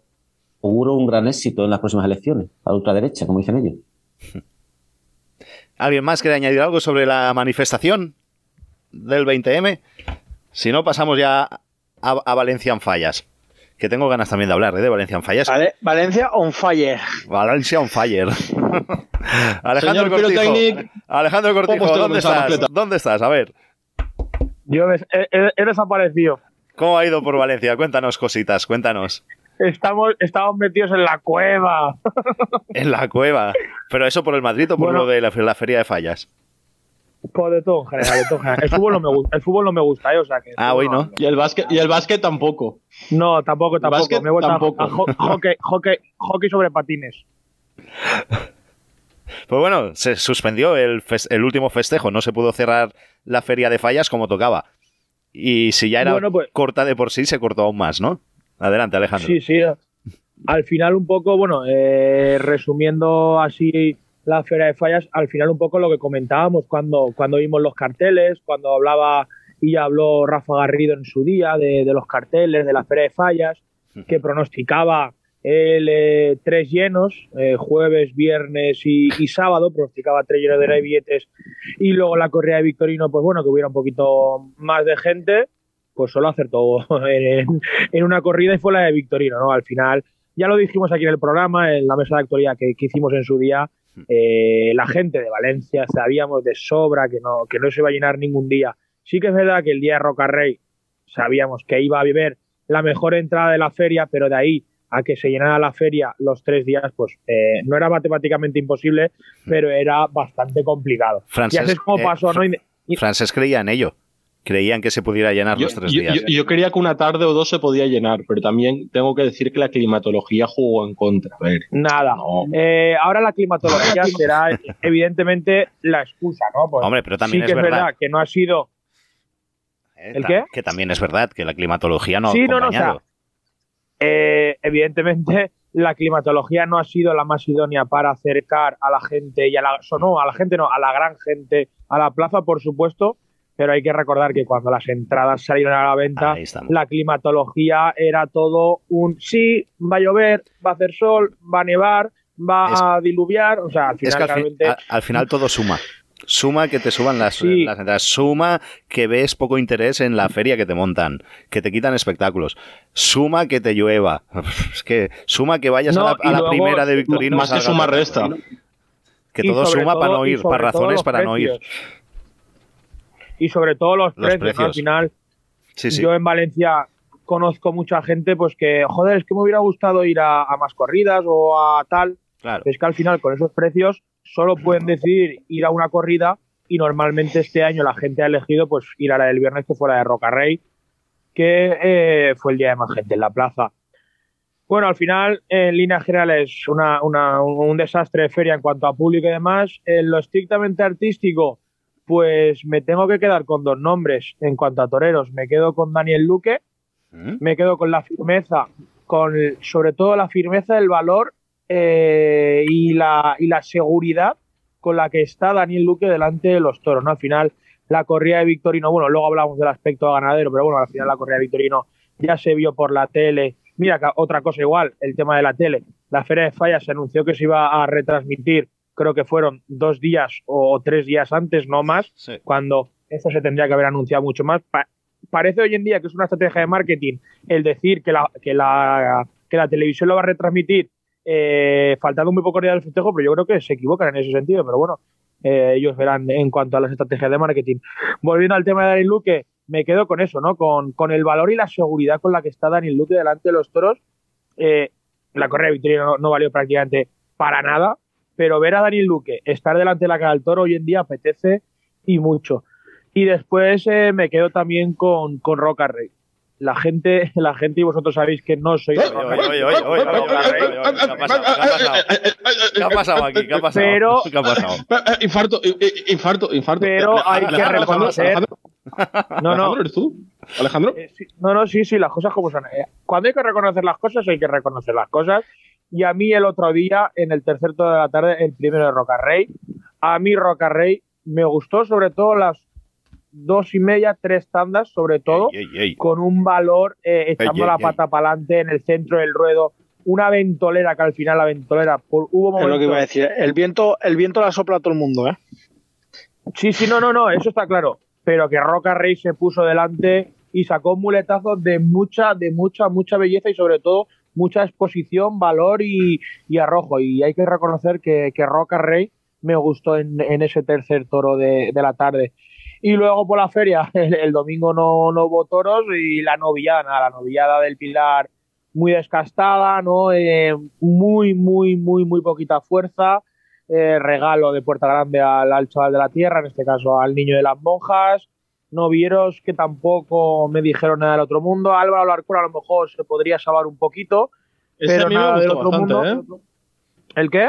Seguro un gran éxito en las próximas elecciones, a la ultraderecha, como dicen ellos. ¿Alguien más quiere añadir algo sobre la manifestación del veinte eme? Si no, pasamos ya a, a Valencia on Fallas. Que tengo ganas también de hablar, ¿eh? De Valencia on Fallas. Vale, Valencia on Fire. Valencia on Fire. Alejandro Señor Cortijo. Pirotecnic. Alejandro Cortijo, ¿dónde estás? ¿Dónde estás? A ver. Yo he, he, he desaparecido. ¿Cómo ha ido por Valencia? Cuéntanos cositas, cuéntanos. Estamos, estamos metidos en la cueva. En la cueva. Pero eso por el Madrid o por bueno, lo de la, la feria de Fallas. Por de todo, en general, de todo en general. El fútbol no me gusta, el fútbol no me gusta, ¿eh? O sea que ah, hoy no. no. Y el básquet, y el básquet tampoco. No, tampoco, tampoco. Me gusta tampoco. A, a ho hockey, hockey, hockey sobre patines. Pues bueno, se suspendió el, el último festejo, no se pudo cerrar la feria de Fallas como tocaba. Y si ya era bueno, pues, corta de por sí, se cortó aún más, ¿no? Adelante, Alejandro. Sí, sí. Al final un poco, bueno, eh, resumiendo así la Feria de Fallas, al final un poco lo que comentábamos cuando, cuando vimos los carteles, cuando hablaba y ya habló Rafa Garrido en su día de, de los carteles de la Feria de Fallas, que pronosticaba el, eh, tres llenos, eh, jueves, viernes y, y sábado, pronosticaba tres llenos de billetes, y luego la corrida de Victorino, pues bueno, que hubiera un poquito más de gente. Pues solo acertó en, en una corrida y fue la de Victorino, ¿no? Al final, ya lo dijimos aquí en el programa, en la mesa de actualidad que, que hicimos en su día, eh, la gente de Valencia sabíamos de sobra que no, que no se iba a llenar ningún día. Sí que es verdad que el día de Rocarrey sabíamos que iba a haber la mejor entrada de la feria, pero de ahí a que se llenara la feria los tres días, pues eh, no era matemáticamente imposible, pero era bastante complicado. Francesc, y así es como pasó, eh, Fr ¿no? Y, Francesc creía en ello. Creían que se pudiera llenar yo, los tres yo, días. Yo, yo creía que una tarde o dos se podía llenar, pero también tengo que decir que la climatología jugó en contra. A ver, Nada. No. Eh, ahora la climatología será evidentemente la excusa, ¿no? Pues hombre, pero también sí es, que es verdad. verdad que no ha sido... Eh, ¿El qué? Que también es verdad que la climatología no sí, ha acompañado. No, no, o sea, eh, evidentemente la climatología no ha sido la más idónea para acercar a la gente y a la... No, a la gente no, a la gran gente, a la plaza, por supuesto. Pero hay que recordar que cuando las entradas salieron a la venta, la climatología era todo un sí, va a llover, va a hacer sol, va a nevar, va es, a diluviar. O sea, al final, es que al, realmente... fin, a, al final todo suma. Suma que te suban las, sí. las entradas. Suma que ves poco interés en la feria que te montan, que te quitan espectáculos. Suma que te llueva. Es que suma que vayas no, a la, a la luego, primera de Victorino. Más que suma resta. Que todo suma todo, para no ir, para razones para precios. no ir. Y sobre todo los, los precios, precios. ¿no? Al final, sí, sí. yo en Valencia conozco mucha gente pues que, joder, es que me hubiera gustado ir a, a más corridas o a tal. Claro. Es que al final, con esos precios, solo pueden decidir ir a una corrida y normalmente este año la gente ha elegido pues ir a la del viernes que fue la de Rocarrey, que eh, fue el día de más gente en la plaza. Bueno, al final, en líneas generales, una, una, un desastre de feria en cuanto a público y demás. En lo estrictamente artístico, pues me tengo que quedar con dos nombres en cuanto a toreros. Me quedo con Daniel Luque, ¿Eh? me quedo con la firmeza, con sobre todo la firmeza, el valor eh, y, la, y la seguridad con la que está Daniel Luque delante de los toros, ¿no? Al final, la corrida de Victorino, bueno, luego hablamos del aspecto ganadero, pero bueno, al final la corrida de Victorino ya se vio por la tele. Mira, otra cosa igual, el tema de la tele. La Feria de Fallas se anunció que se iba a retransmitir, creo que fueron dos días o tres días antes, no más, sí. cuando eso se tendría que haber anunciado mucho más. Pa parece hoy en día que es una estrategia de marketing el decir que la, que la, que la televisión lo va a retransmitir eh, faltando muy poco día del festejo, pero yo creo que se equivocan en ese sentido, pero bueno, eh, ellos verán en cuanto a las estrategias de marketing. Volviendo al tema de Daniel Luque, me quedo con eso, ¿no? Con, con el valor y la seguridad con la que está Daniel Luque delante de los toros. Eh, la correa de Victoria no, no valió prácticamente para nada, pero ver a Daniel Luque estar delante de la cara del toro hoy en día apetece y mucho. Y después eh, me quedo también con, con Rocarrey. La gente, la gente y vosotros sabéis que no soy de Rocarrey. Oye, oye, oye, Rocarrey. ¿Qué ha pasado? ¿Qué ha pasado aquí? ¿Qué ha pasado? Pero, ¿Qué ha pasado? Infarto, infarto, infarto. Pero hay que reconocer... No, no. ¿Alejandro eres tú? ¿Alejandro? Eh, sí, no, no, sí, sí, las cosas como son. Cuando hay que reconocer las cosas, hay que reconocer las cosas. Y a mí el otro día, en el tercer toro de la tarde, el primero de Rocarrey, a mí Rocarrey me gustó sobre todo las dos y media, tres tandas, sobre todo, ey, ey, ey. con un valor eh, echando ey, ey, la pata para adelante en el centro del ruedo, una ventolera, que al final la ventolera por, hubo momentos, es lo que iba a decir, el viento, el viento la sopla a todo el mundo, ¿eh? Sí, sí, no, no, no, eso está claro, pero que Roca Rey se puso delante y sacó muletazos de mucha, de mucha, mucha belleza y sobre todo mucha exposición, valor y, y arrojo, y hay que reconocer que, que Roca Rey me gustó en, en ese tercer toro de, de la tarde. Y luego por la feria, el, el domingo no, no hubo toros y la novillada, nada, la novillada del Pilar muy descastada, ¿no? Eh, muy, muy, muy, muy poquita fuerza, eh, regalo de Puerta Grande al, al chaval de la tierra, en este caso al niño de las monjas, novilleros que tampoco me dijeron nada del otro mundo, Álvaro Alarcón a lo mejor se podría salvar un poquito, ese pero nada del otro bastante, mundo. ¿Eh? ¿El qué?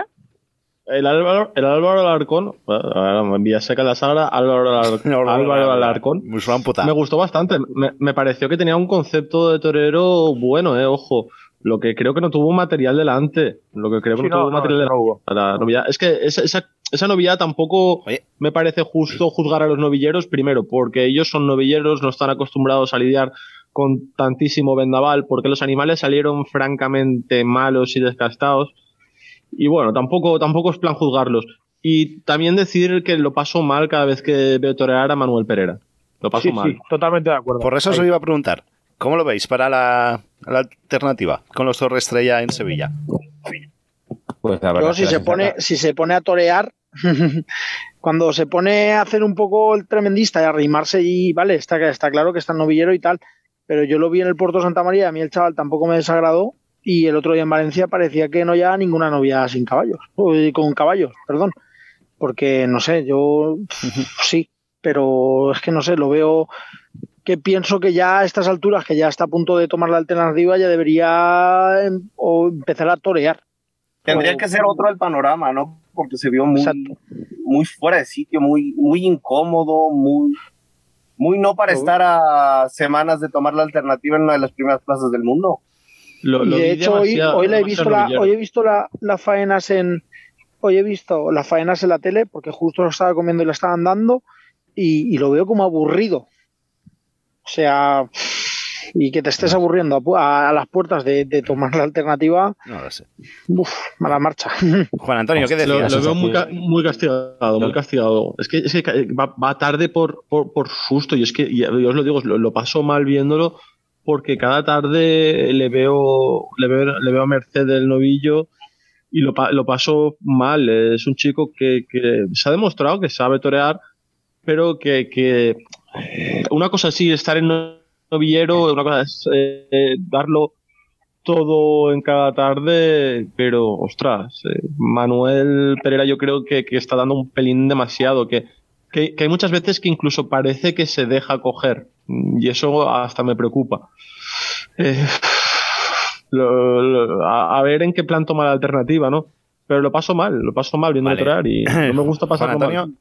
El Álvaro, el Álvaro Alarcón, en Villaseca de la Sagra, Álvaro Alarcón, Álvaro Alarcón me gustó bastante, me, me pareció que tenía un concepto de torero bueno, eh, ojo, lo que creo que no tuvo material delante, lo que creo que sí, no, no tuvo no, material no, delante, no, no. Es que esa, esa, esa novillada tampoco Oye. me parece justo juzgar a los novilleros, primero, porque ellos son novilleros, no están acostumbrados a lidiar con tantísimo vendaval, porque los animales salieron francamente malos y descastados. Y bueno, tampoco, tampoco es plan juzgarlos. Y también decir que lo paso mal cada vez que veo torear a Manuel Perera. Lo paso sí, mal. Sí, totalmente de acuerdo. Por eso Ahí. os iba a preguntar, ¿cómo lo veis para la, la alternativa con los Torre Estrella en Sevilla? Pues la verdad, Yo, si, la se pone, si se pone a torear, cuando se pone a hacer un poco el tremendista y a arrimarse, y vale, está, está claro que está en novillero y tal, pero yo lo vi en el Puerto Santa María, a mí el chaval tampoco me desagradó. Y el otro día en Valencia parecía que no llevaba ninguna novia sin caballos, con caballos, perdón. Porque, no sé, yo sí, pero es que no sé, lo veo que pienso que ya a estas alturas, que ya está a punto de tomar la alternativa, ya debería em, o empezar a torear. Tendría o, que ser otro el panorama, ¿no? Porque se vio muy, muy fuera de sitio, muy, muy incómodo, muy, muy no para estar a semanas de tomar la alternativa en una de las primeras plazas del mundo. Lo, lo y de hecho hoy, hoy, la he visto la, hoy he visto la, las faenas en hoy he visto las faenas en la tele porque justo lo estaba comiendo y lo estaban dando y, y lo veo como aburrido, o sea, y que te estés aburriendo a, a, a las puertas de, de tomar la alternativa, no lo sé. Uf, mala marcha. Juan Antonio, ¿qué decías? Lo, lo veo muy, ca muy castigado, muy castigado. Es que, es que va, va tarde por, por, por susto, y es que yo os lo digo, lo, lo paso mal viéndolo. Porque cada tarde le veo, le veo, le veo a merced del novillo y lo, lo paso mal. Es un chico que, que se ha demostrado que sabe torear, pero que, que una cosa así, estar en novillero, una cosa es eh, darlo todo en cada tarde, pero ostras, eh, Manuel Perera yo creo que, que está dando un pelín demasiado, que, que, que hay muchas veces que incluso parece que se deja coger. Y eso hasta me preocupa. Eh, lo, lo, a, a ver en qué plan toma la alternativa, ¿no? Pero lo paso mal, lo paso mal viendo vale. entrar y no me gusta pasarlo mal.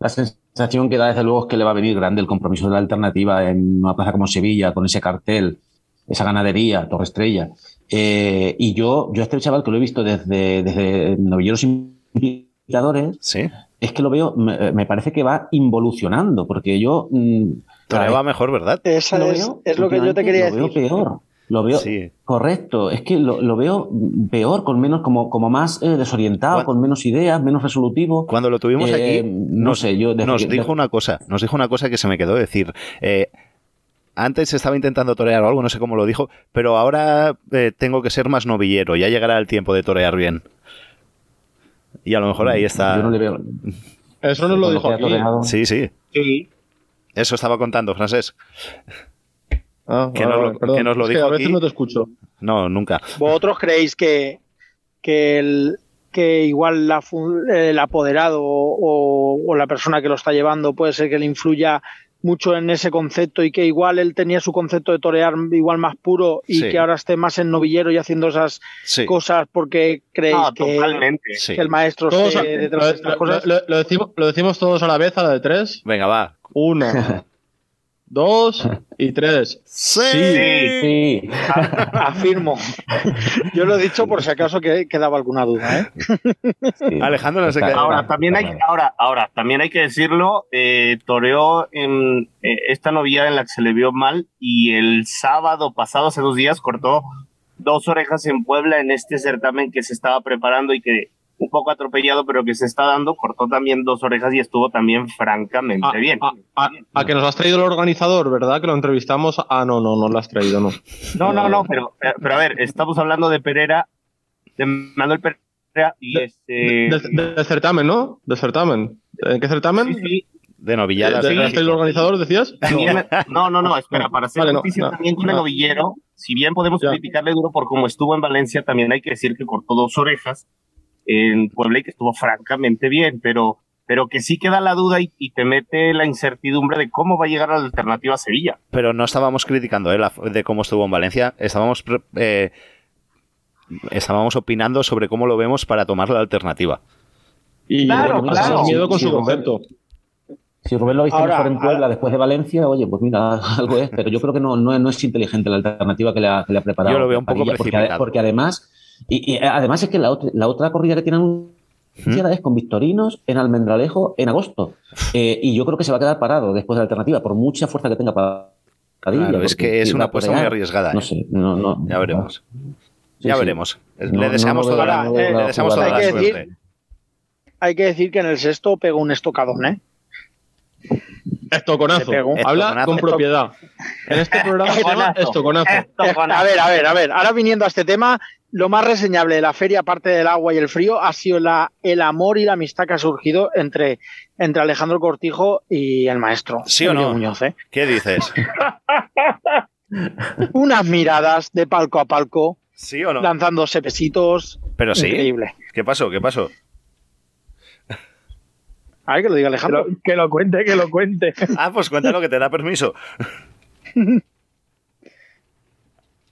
La sensación que da desde luego es que le va a venir grande el compromiso de la alternativa en una plaza como Sevilla, con ese cartel, esa ganadería, Torre Estrella. Eh, y yo, yo a este chaval que lo he visto desde, desde novilleros invitadores, ¿sí? Es que lo veo, me, me parece que va involucionando, porque yo... Mmm, Pero va mejor, ¿verdad? Esa lo es, veo, es lo que yo te quería lo decir. Lo veo peor. Lo veo, sí. Correcto. Es que lo, lo veo peor, con menos, como, como más eh, desorientado, ¿Cuál? con menos ideas, menos resolutivo. Cuando lo tuvimos eh, aquí, no nos, sé, yo nos que, dijo de... una cosa, nos dijo una cosa que se me quedó decir. Eh, antes estaba intentando torear o algo, no sé cómo lo dijo, pero ahora eh, tengo que ser más novillero. Ya llegará el tiempo de torear bien. Y a lo mejor ahí está. Yo no le veo. Eso nos lo dijo aquí. Toreado. Sí, sí. Sí. Eso estaba contando, Francesc. Ah, que, vale, nos lo, perdón, que nos lo dijo. Es que a veces aquí. No te escucho. No, nunca. ¿Vosotros creéis que, que, el, que igual la, el apoderado o, o la persona que lo está llevando puede ser que le influya mucho en ese concepto y que igual él tenía su concepto de torear igual más puro y sí. que ahora esté más en novillero y haciendo esas sí. cosas porque creéis ah, que, que sí. el maestro todos esté a, detrás lo, de estas lo, cosas? Lo, lo, decimos, lo decimos todos a la vez, a la de tres. Venga, va. Una, dos y tres. ¡Sí! Sí, sí. Afirmo. Yo lo he dicho por si acaso que quedaba alguna duda, ¿eh? Sí. Alejandro no se queda. Ahora, también hay, ahora, ahora, también hay que decirlo, eh, toreó en eh, esta novillada en la que se le vio mal y el sábado pasado, hace dos días, cortó Dos Orejas en Puebla, en este certamen que se estaba preparando y que un poco atropellado, pero que se está dando, cortó también Dos Orejas y estuvo también francamente a, bien. A, a, a que nos lo has traído el organizador, ¿verdad? Que lo entrevistamos. Ah, no, no, no lo has traído, no. No, no, no, pero, pero a ver, estamos hablando de Perera, de Manuel Perera y de, este... Del de certamen, ¿no? Del certamen. ¿En qué certamen? Sí, sí. De novillada. ¿De, de, de, sí, el organizador, decías? No, no, no, espera, para ser vale, justicia no, también con no, el novillero, si bien podemos ya. criticarle duro por cómo estuvo en Valencia, también hay que decir que cortó Dos Orejas en Puebla y que estuvo francamente bien, pero, pero que sí queda la duda y, y te mete la incertidumbre de cómo va a llegar la alternativa a Sevilla. Pero no estábamos criticando eh, la, de cómo estuvo en Valencia, estábamos, eh, estábamos opinando sobre cómo lo vemos para tomar la alternativa. Y claro, bueno, claro. miedo con sí, su sí, concepto. Si Rubén lo hizo ahora, mejor en Puebla ahora, después de Valencia, oye, pues mira, algo es, pero yo creo que no, no, no es inteligente la alternativa que le ha, que le ha preparado. Yo lo veo un poco precipitado. Porque, porque además, y, y además es que la, la otra corrida que tienen ¿Mm? es con Victorinos en Almendralejo en agosto. Eh, y yo creo que se va a quedar parado después de la alternativa, por mucha fuerza que tenga para Padilla. Claro, es que es una apuesta muy arriesgada. No eh. sé, no, no. Ya veremos. Sí, ya sí. veremos. No, le deseamos no, no, toda la, la, eh, le deseamos toda la suerte. Decir, hay que decir que en el sexto pegó un estocadón, ¿eh? Estoconazo. Habla estoconazo. Con propiedad. En este programa se llama estoconazo. estoconazo. A ver, a ver, a ver. Ahora viniendo a este tema, lo más reseñable de la feria, aparte del agua y el frío, ha sido la, el amor y la amistad que ha surgido entre, entre Alejandro Cortijo y el maestro. ¿Sí o no? Muñoz, ¿eh? ¿Qué dices? Unas miradas de palco a palco. ¿Sí o no? Lanzándose besitos. Pero sí. Increíble. ¿Qué pasó? ¿Qué pasó? Ay, que lo diga Alejandro. Que lo, que lo cuente, que lo cuente. Ah, pues cuéntalo, que te da permiso.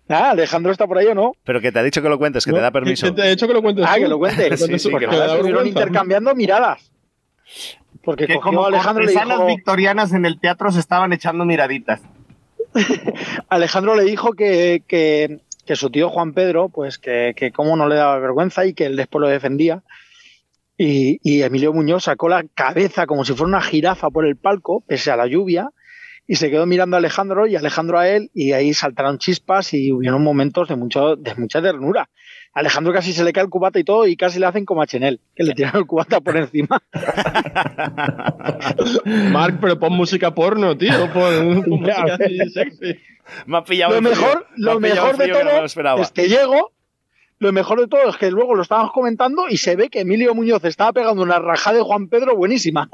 Ah, Alejandro está por ahí o no. Pero que te ha dicho que lo cuentes, que no, te da permiso. Que te ha dicho que lo cuentes. Ah, tú. que lo cuentes. Sí, sí, que lo estuvieron intercambiando miradas. Porque que como Alejandro le dijo... las victorianas en el teatro se estaban echando miraditas. Alejandro le dijo que, que, que su tío Juan Pedro, pues que, que cómo no le daba vergüenza y que él después lo defendía. Y, y Emilio Muñoz sacó la cabeza como si fuera una jirafa por el palco, pese a la lluvia, y se quedó mirando a Alejandro y Alejandro a él, y ahí saltaron chispas y hubieron momentos de, mucho, de mucha ternura. A Alejandro casi se le cae el cubata y todo, y casi le hacen como a Chenel, que le tiraron el cubata por encima. Marc, pero pon música porno, tío. Pon, pon música así sexy. Me ha pillado lo mejor, lo Me mejor de todo no es que llego. Lo mejor de todo es que luego lo estábamos comentando y se ve que Emilio Muñoz estaba pegando una rajada de Juan Pedro buenísima.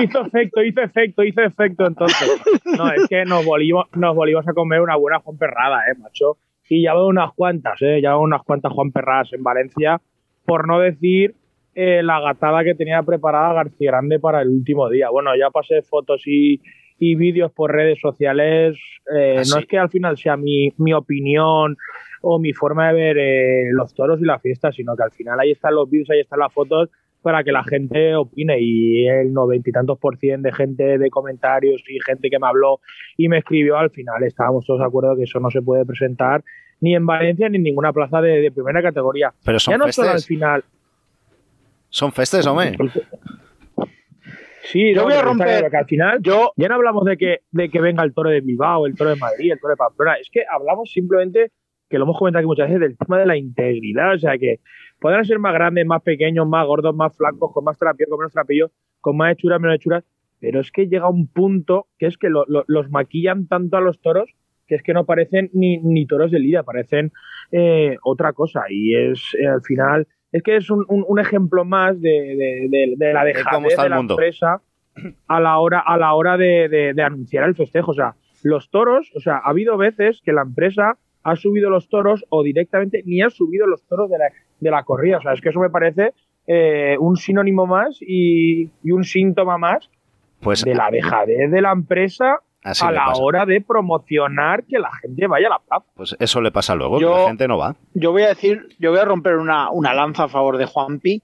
hizo efecto, hizo efecto, hizo efecto entonces. No, es que nos volvimos, nos volvimos a comer una buena Juan Perrada, eh, macho. Y ya veo unas cuantas, eh, ya veo unas cuantas Juan Perradas en Valencia, por no decir eh, la gatada que tenía preparada García Grande para el último día. Bueno, ya pasé fotos y... y vídeos por redes sociales, eh, no es que al final sea mi, mi opinión o mi forma de ver eh, los toros y la fiesta, sino que al final ahí están los vídeos, ahí están las fotos para que la gente opine, y el noventa y tantos por cien de gente de comentarios y gente que me habló y me escribió, al final estábamos todos de acuerdo que eso no se puede presentar ni en Valencia ni en ninguna plaza de, de primera categoría. Pero son ya no festes. Solo al final. Son festes, hombre. Sí, yo no, voy a romper. Al final, yo, ya no hablamos de que, de que venga el toro de Bilbao, el toro de Madrid, el toro de Pamplona. Es que hablamos simplemente, que lo hemos comentado aquí muchas veces, del tema de la integridad. O sea, que podrán ser más grandes, más pequeños, más gordos, más flacos, con más trapillo, con menos trapillo, con más hechuras, menos hechuras. Pero es que llega un punto que es que lo, lo, los maquillan tanto a los toros que es que no parecen ni, ni toros de lidia, parecen eh, otra cosa. Y es eh, al final. Es que es un, un, un ejemplo más de, de, de, de la dejadez de la empresa a la hora, a la hora de, de, de anunciar el festejo. O sea, los toros, o sea, ha habido veces que la empresa ha subido los toros o directamente ni ha subido los toros de la, de la corrida. O sea, es que eso me parece eh, un sinónimo más y, y un síntoma más pues, de la dejadez de la empresa a la pasa. hora de promocionar que la gente vaya a la plaza. Pues eso le pasa luego, yo, que la gente no va. Yo voy a decir, yo voy a romper una, una lanza a favor de Juanpi,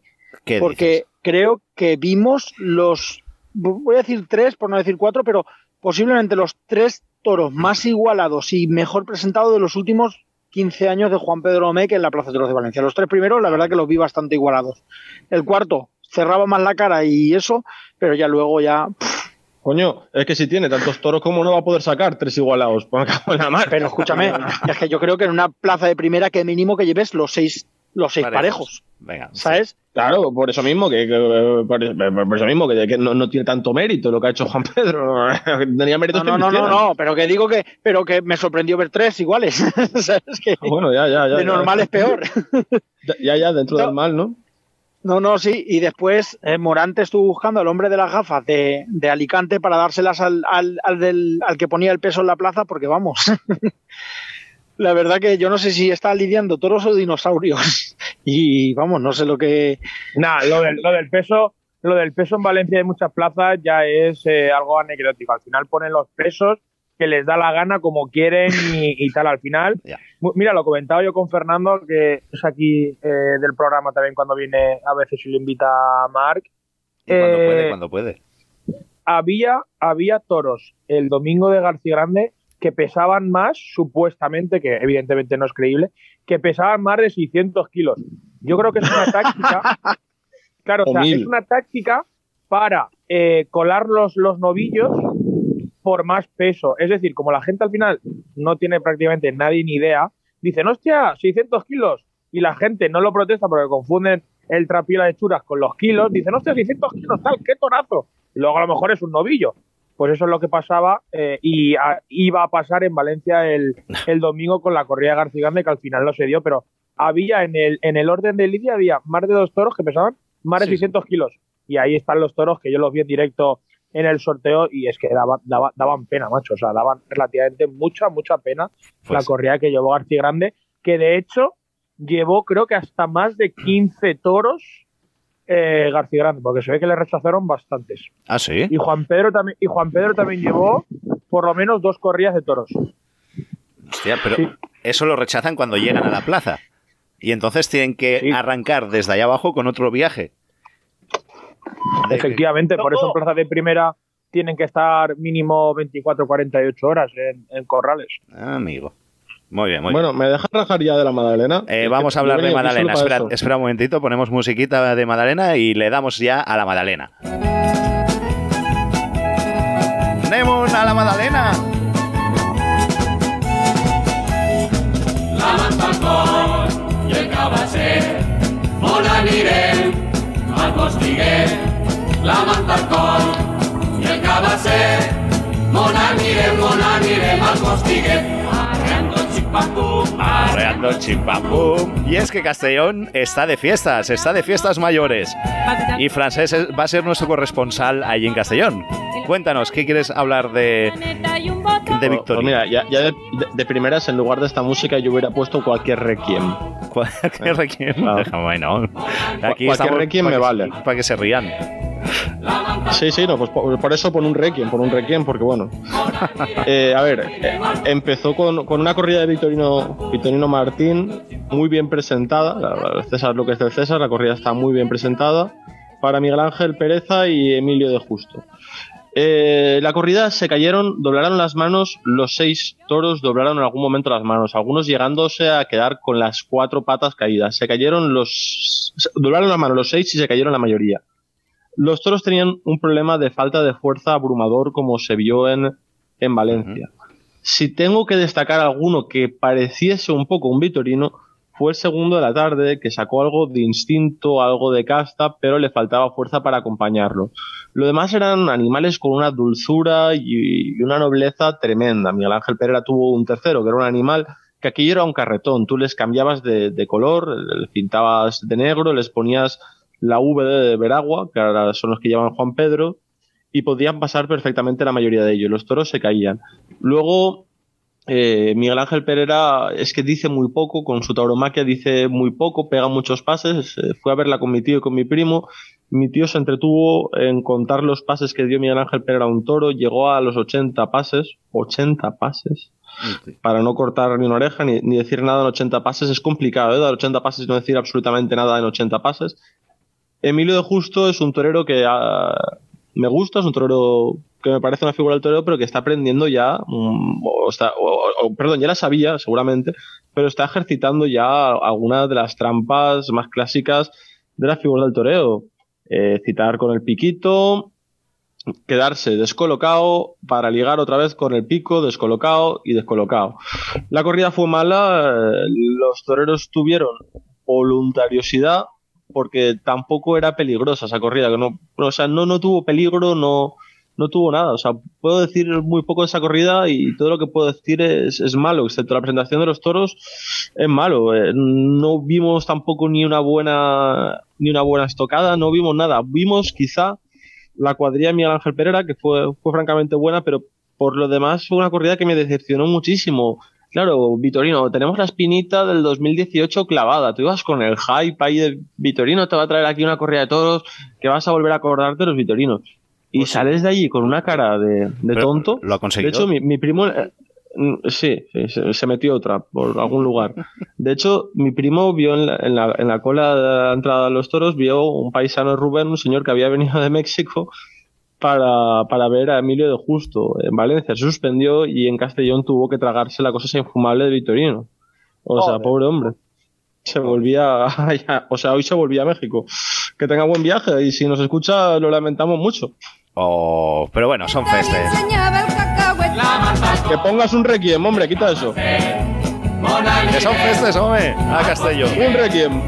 porque dices? creo que vimos los, voy a decir tres, por no decir cuatro, pero posiblemente los tres toros más igualados y mejor presentados de los últimos quince años de Juan Pedro Domecq en la Plaza de Toros de Valencia. Los tres primeros, la verdad que los vi bastante igualados. El cuarto cerraba más la cara y eso, pero ya luego ya... Pff, Coño, es que si tiene tantos toros, ¿cómo no va a poder sacar tres igualados? Pues acabo en la mar. Pero escúchame, es que yo creo que en una plaza de primera que mínimo que lleves los seis, los seis parejos. parejos. Venga, ¿sabes? Sí. Claro, por eso mismo que, que por, por eso mismo que, que no, no tiene tanto mérito lo que ha hecho Juan Pedro. Tenía mérito. No, no, no, no, no, pero que digo que, pero que me sorprendió ver tres iguales. ¿Sabes? Que bueno, ya, ya, ya. De normal ya. Es peor. Ya, ya, dentro no. del mal, ¿no? No, no, sí, y después eh, Morante estuvo buscando al hombre de las gafas de, de Alicante para dárselas al, al, al, del, al que ponía el peso en la plaza, porque vamos, la verdad que yo no sé si está lidiando toros o dinosaurios, y vamos, no sé lo que... Nah, lo del, lo del peso lo del peso en Valencia de muchas plazas ya es eh, algo anecdótico, al final ponen los pesos que les da la gana como quieren y, y tal, al final. Yeah. Mira, lo comentaba yo con Fernando, que es aquí eh, del programa también cuando viene, a veces si le invita a Marc. Y eh, cuando puede, cuando puede. Había, había toros el domingo de García Grande que pesaban más, supuestamente, que evidentemente no es creíble, que pesaban más de seiscientos kilos. Yo creo que es una táctica... claro, o, o sea, mil. Es una táctica para eh, colar los, los novillos... por más peso, es decir, como la gente al final no tiene prácticamente nadie ni idea, dicen, hostia, seiscientos kilos, y la gente no lo protesta porque confunden el trapío y las hechuras con los kilos, dicen, hostia, seiscientos kilos, tal, qué torazo, y luego a lo mejor es un novillo. Pues eso es lo que pasaba eh, y a, iba a pasar en Valencia el, el domingo con la corrida de García Grande, que al final no se dio, pero había en el, en el orden de lidia, había más de dos toros que pesaban más de sí. seiscientos kilos, y ahí están los toros que yo los vi en directo en el sorteo, y es que daban, daban, daban pena, macho, o sea, daban relativamente mucha, mucha pena pues la corrida que llevó García Grande, que de hecho llevó creo que hasta más de quince toros eh, García Grande, porque se ve que le rechazaron bastantes. Ah, sí. Y Juan Pedro también, y Juan Pedro también llevó por lo menos dos corridas de toros. Hostia, pero sí. Eso lo rechazan cuando llegan a la plaza, y entonces tienen que sí. arrancar desde allá abajo con otro viaje. Efectivamente, por eso en plazas de primera tienen que estar mínimo veinticuatro a cuarenta y ocho horas en, en corrales. Ah, amigo. Muy bien, muy bueno, bien. Bueno, ¿me dejas rajar ya de la Madalena? Eh, vamos a hablar de Madalena. Espera, espera un momentito, ponemos musiquita de Madalena y le damos ya a la Madalena. ¡Tenemos a la Madalena! La Mantacón y el Cabasé, Molaniré. Al postiguer, la Mantacón y el Cabasé, Monanire, Monanire, al postiguer, arreando chipapum, arreando chipapum. Y es que Castellón está de fiestas, está de fiestas mayores. Y Francés va a ser nuestro corresponsal allí en Castellón. Cuéntanos, ¿qué quieres hablar de, de Victoria? Pues mira, ya, ya de, de, de primeras, en lugar de esta música, yo hubiera puesto cualquier requiem. Cualquier requiem, ah. Bueno, aquí cualquier requiem me vale. Para que se rían. Sí, sí, no, pues por, por eso pon un requiem, pon un requiem, porque bueno. eh, a ver, eh, empezó con, con una corrida de Victorino, Victorino Martín, muy bien presentada. César lo que es del César, la corrida está muy bien presentada. Para Miguel Ángel Pereza y Emilio de Justo. Eh, la corrida se cayeron, doblaron las manos, los seis toros doblaron en algún momento las manos, algunos llegándose a quedar con las cuatro patas caídas. Se cayeron los... doblaron las manos los seis y se cayeron la mayoría. Los toros tenían un problema de falta de fuerza abrumador como se vio en, en Valencia. Uh-huh. Si tengo que destacar alguno que pareciese un poco un vitorino, fue el segundo de la tarde, que sacó algo de instinto, algo de casta, pero le faltaba fuerza para acompañarlo. Lo demás eran animales con una dulzura y una nobleza tremenda. Miguel Ángel Pereira tuvo un tercero, que era un animal que aquí era un carretón. Tú les cambiabas de, de color, les pintabas de negro, les ponías la V de Veragua, que ahora son los que llaman Juan Pedro, y podían pasar perfectamente la mayoría de ellos. Los toros se caían. Luego... Eh, Miguel Ángel Pereira es que dice muy poco, con su tauromaquia dice muy poco, pega muchos pases. Eh, fui a verla con mi tío y con mi primo. Mi tío se entretuvo en contar los pases que dio Miguel Ángel Pereira a un toro. Llegó a los ochenta pases, ochenta pases, sí. Para no cortar ni una oreja ni, ni decir nada en ochenta pases. Es complicado, ¿eh? Dar ochenta pases y no decir absolutamente nada en ochenta pases. Emilio de Justo es un torero que uh, me gusta, es un torero... que me parece una figura del toreo, pero que está aprendiendo ya, o está, o, o, perdón, ya la sabía seguramente, pero está ejercitando ya algunas de las trampas más clásicas de la figura del toreo. Eh, citar con el piquito, quedarse descolocado para ligar otra vez con el pico, descolocado y descolocado. La corrida fue mala, los toreros tuvieron voluntariosidad porque tampoco era peligrosa esa corrida, que no, o sea, no, no tuvo peligro, no, no tuvo nada, o sea, puedo decir muy poco de esa corrida y todo lo que puedo decir es, es malo, excepto la presentación de los toros es malo, no vimos tampoco ni una buena ni una buena estocada, no vimos nada, vimos quizá la cuadrilla de Miguel Ángel Perera, que fue, fue francamente buena, pero por lo demás fue una corrida que me decepcionó muchísimo. Claro, Vitorino, tenemos la espinita del dos mil dieciocho clavada, tú ibas con el hype ahí de Vitorino, te va a traer aquí una corrida de toros, que vas a volver a acordarte de los vitorinos. Y pues sales de allí con una cara de, de tonto. Lo ha conseguido. De hecho, mi, mi primo... Eh, sí, sí, se metió otra por algún lugar. De hecho, mi primo vio en la, en la, en la cola de la entrada de los toros, vio un paisano, Rubén, un señor que había venido de México para, para ver a Emilio de Justo. En Valencia se suspendió y en Castellón tuvo que tragarse la cosa esa infumable de Vitorino. O sea, pobre hombre. Se volvía... A, o sea, hoy se volvía a México. Que tenga buen viaje y si nos escucha lo lamentamos mucho. Oh, pero bueno, son festes. Que pongas un requiem, hombre, quita eso. Que son festes, hombre, a Castellón. Un requiem.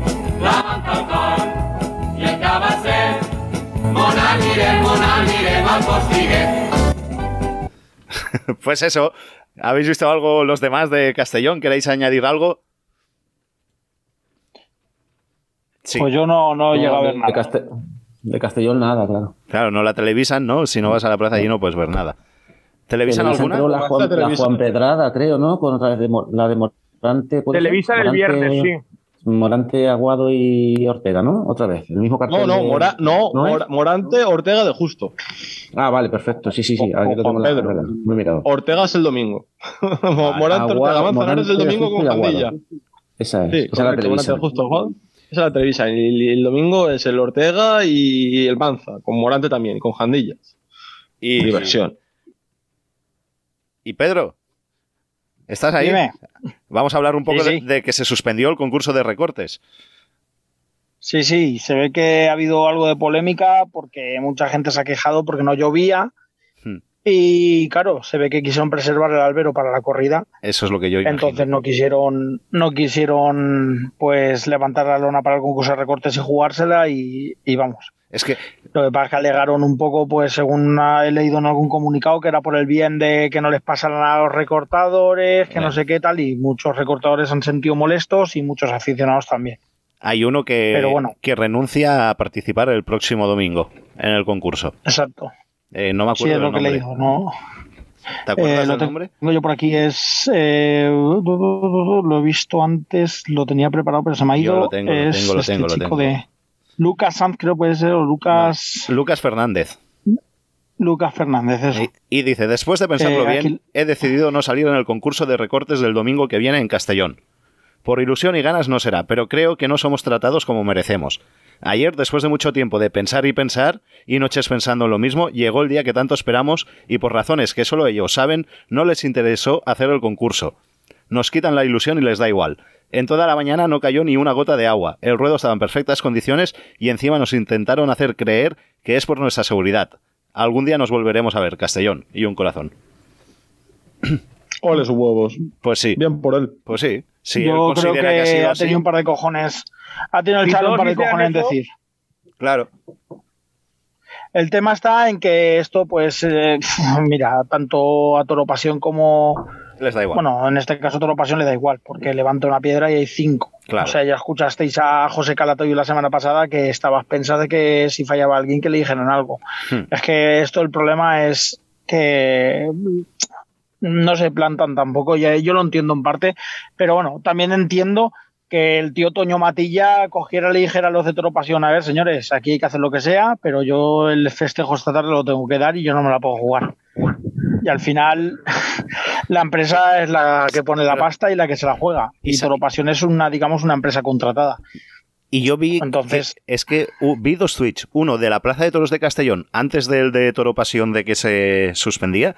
Pues eso, ¿habéis visto algo los demás de Castellón? ¿Queréis añadir algo? Sí. Pues yo no, no he llegado a ver nada. De, Castel de Castellón nada, claro. Claro, no la televisan, ¿no? Si no vas a la plaza allí no puedes ver nada. ¿Televisan, ¿Televisan alguna? La Juan, la Juan Pedrada, creo, ¿no? Con otra vez de, la de Morante. Televisan el viernes, sí. Morante, Aguado y Ortega, ¿no? Otra vez, el mismo cartel. No, no, Mora, no, ¿no Mor Morante, Ortega de Justo. Ah, vale, perfecto, sí, sí, sí. O, aquí Juan Pedro. La, muy mirado. Ortega es el domingo. Ah, Morante, Aguado, Ortega, Manzanares es el domingo con Pandilla. Esa es, sí, esa es la televisión. Esa la televisa. Y el domingo es el Ortega y el Manza, con Morante también, con Jandillas. Y diversión. Y Pedro, ¿estás ahí? Dime. Vamos a hablar un poco sí, sí. De, de que se suspendió el concurso de recortes. Sí, sí, se ve que ha habido algo de polémica porque mucha gente se ha quejado porque no llovía. Hmm. Y claro, se ve que quisieron preservar el albero para la corrida. Eso es lo que yo imagino. Entonces no quisieron, no quisieron pues levantar la lona para el concurso de recortes y jugársela y, y vamos. Es que lo que pasa es que alegaron un poco, pues según he leído en algún comunicado, que era por el bien de que no les pasaran a los recortadores, que bien. No sé qué tal, y muchos recortadores han sentido molestos y muchos aficionados también. Hay uno que, Pero bueno. que renuncia a participar el próximo domingo en el concurso. Exacto. Eh, no me acuerdo sí, es lo que le dijo, ¿no? ¿Te acuerdas eh, del nombre? Yo por aquí es... Eh, lo he visto antes, lo tenía preparado, pero se me ha ido. Yo lo tengo, es lo tengo, este lo tengo. Chico lo tengo. De Lucas Sanz, creo puede ser, o Lucas... No, Lucas Fernández. Lucas Fernández, eso. Y, y dice, después de pensarlo eh, bien, aquí... he decidido no salir en el concurso de recortes del domingo que viene en Castellón. Por ilusión y ganas no será, pero creo que no somos tratados como merecemos. Ayer, después de mucho tiempo de pensar y pensar, y noches pensando en lo mismo, llegó el día que tanto esperamos y por razones que solo ellos saben, no les interesó hacer el concurso. Nos quitan la ilusión y les da igual. En toda la mañana no cayó ni una gota de agua, el ruedo estaba en perfectas condiciones y encima nos intentaron hacer creer que es por nuestra seguridad. Algún día nos volveremos a ver, Castellón, y un corazón. Ole sus huevos. Pues sí. Bien por él. Pues sí. Sí, yo creo que, que ha, sido ha tenido así. un par de cojones. Ha tenido el chalo un par de cojones en decir. Claro. El tema está en que esto, pues, eh, mira, tanto a Toro Pasión como... Les da igual. Bueno, en este caso Toro Pasión le da igual, porque levanta una piedra y hay cinco. Claro. O sea, ya escuchasteis a José Calatoyu la semana pasada que estaba a pensar de que si fallaba alguien que le dijeran algo. Hmm. Es que esto, el problema es que... no se plantan tampoco, ya yo lo entiendo en parte, pero bueno, también entiendo que el tío Toño Matilla cogiera y le dijera a los de Toro Pasión, a ver señores, aquí hay que hacer lo que sea, pero yo el festejo esta tarde lo tengo que dar y yo no me la puedo jugar. Y al final la empresa es la que pone la pasta y la que se la juega, y Toro Pasión es una, digamos, una empresa contratada. Y yo vi, entonces, que, es que uh, vi dos tweets, uno de la Plaza de Toros de Castellón, antes del de Toro Pasión de que se suspendía,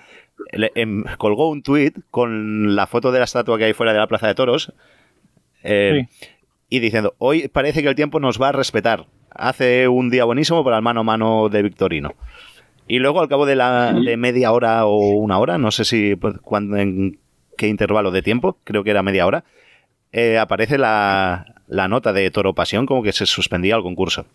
le, em, colgó un tweet con la foto de la estatua que hay fuera de la Plaza de Toros eh, sí. y diciendo, hoy parece que el tiempo nos va a respetar, hace un día buenísimo para el mano a mano de Victorino. Y luego, al cabo de la de media hora o una hora, no sé si pues, cuando, en qué intervalo de tiempo, creo que era media hora, eh, aparece la, la nota de Toro Pasión como que se suspendía el concurso.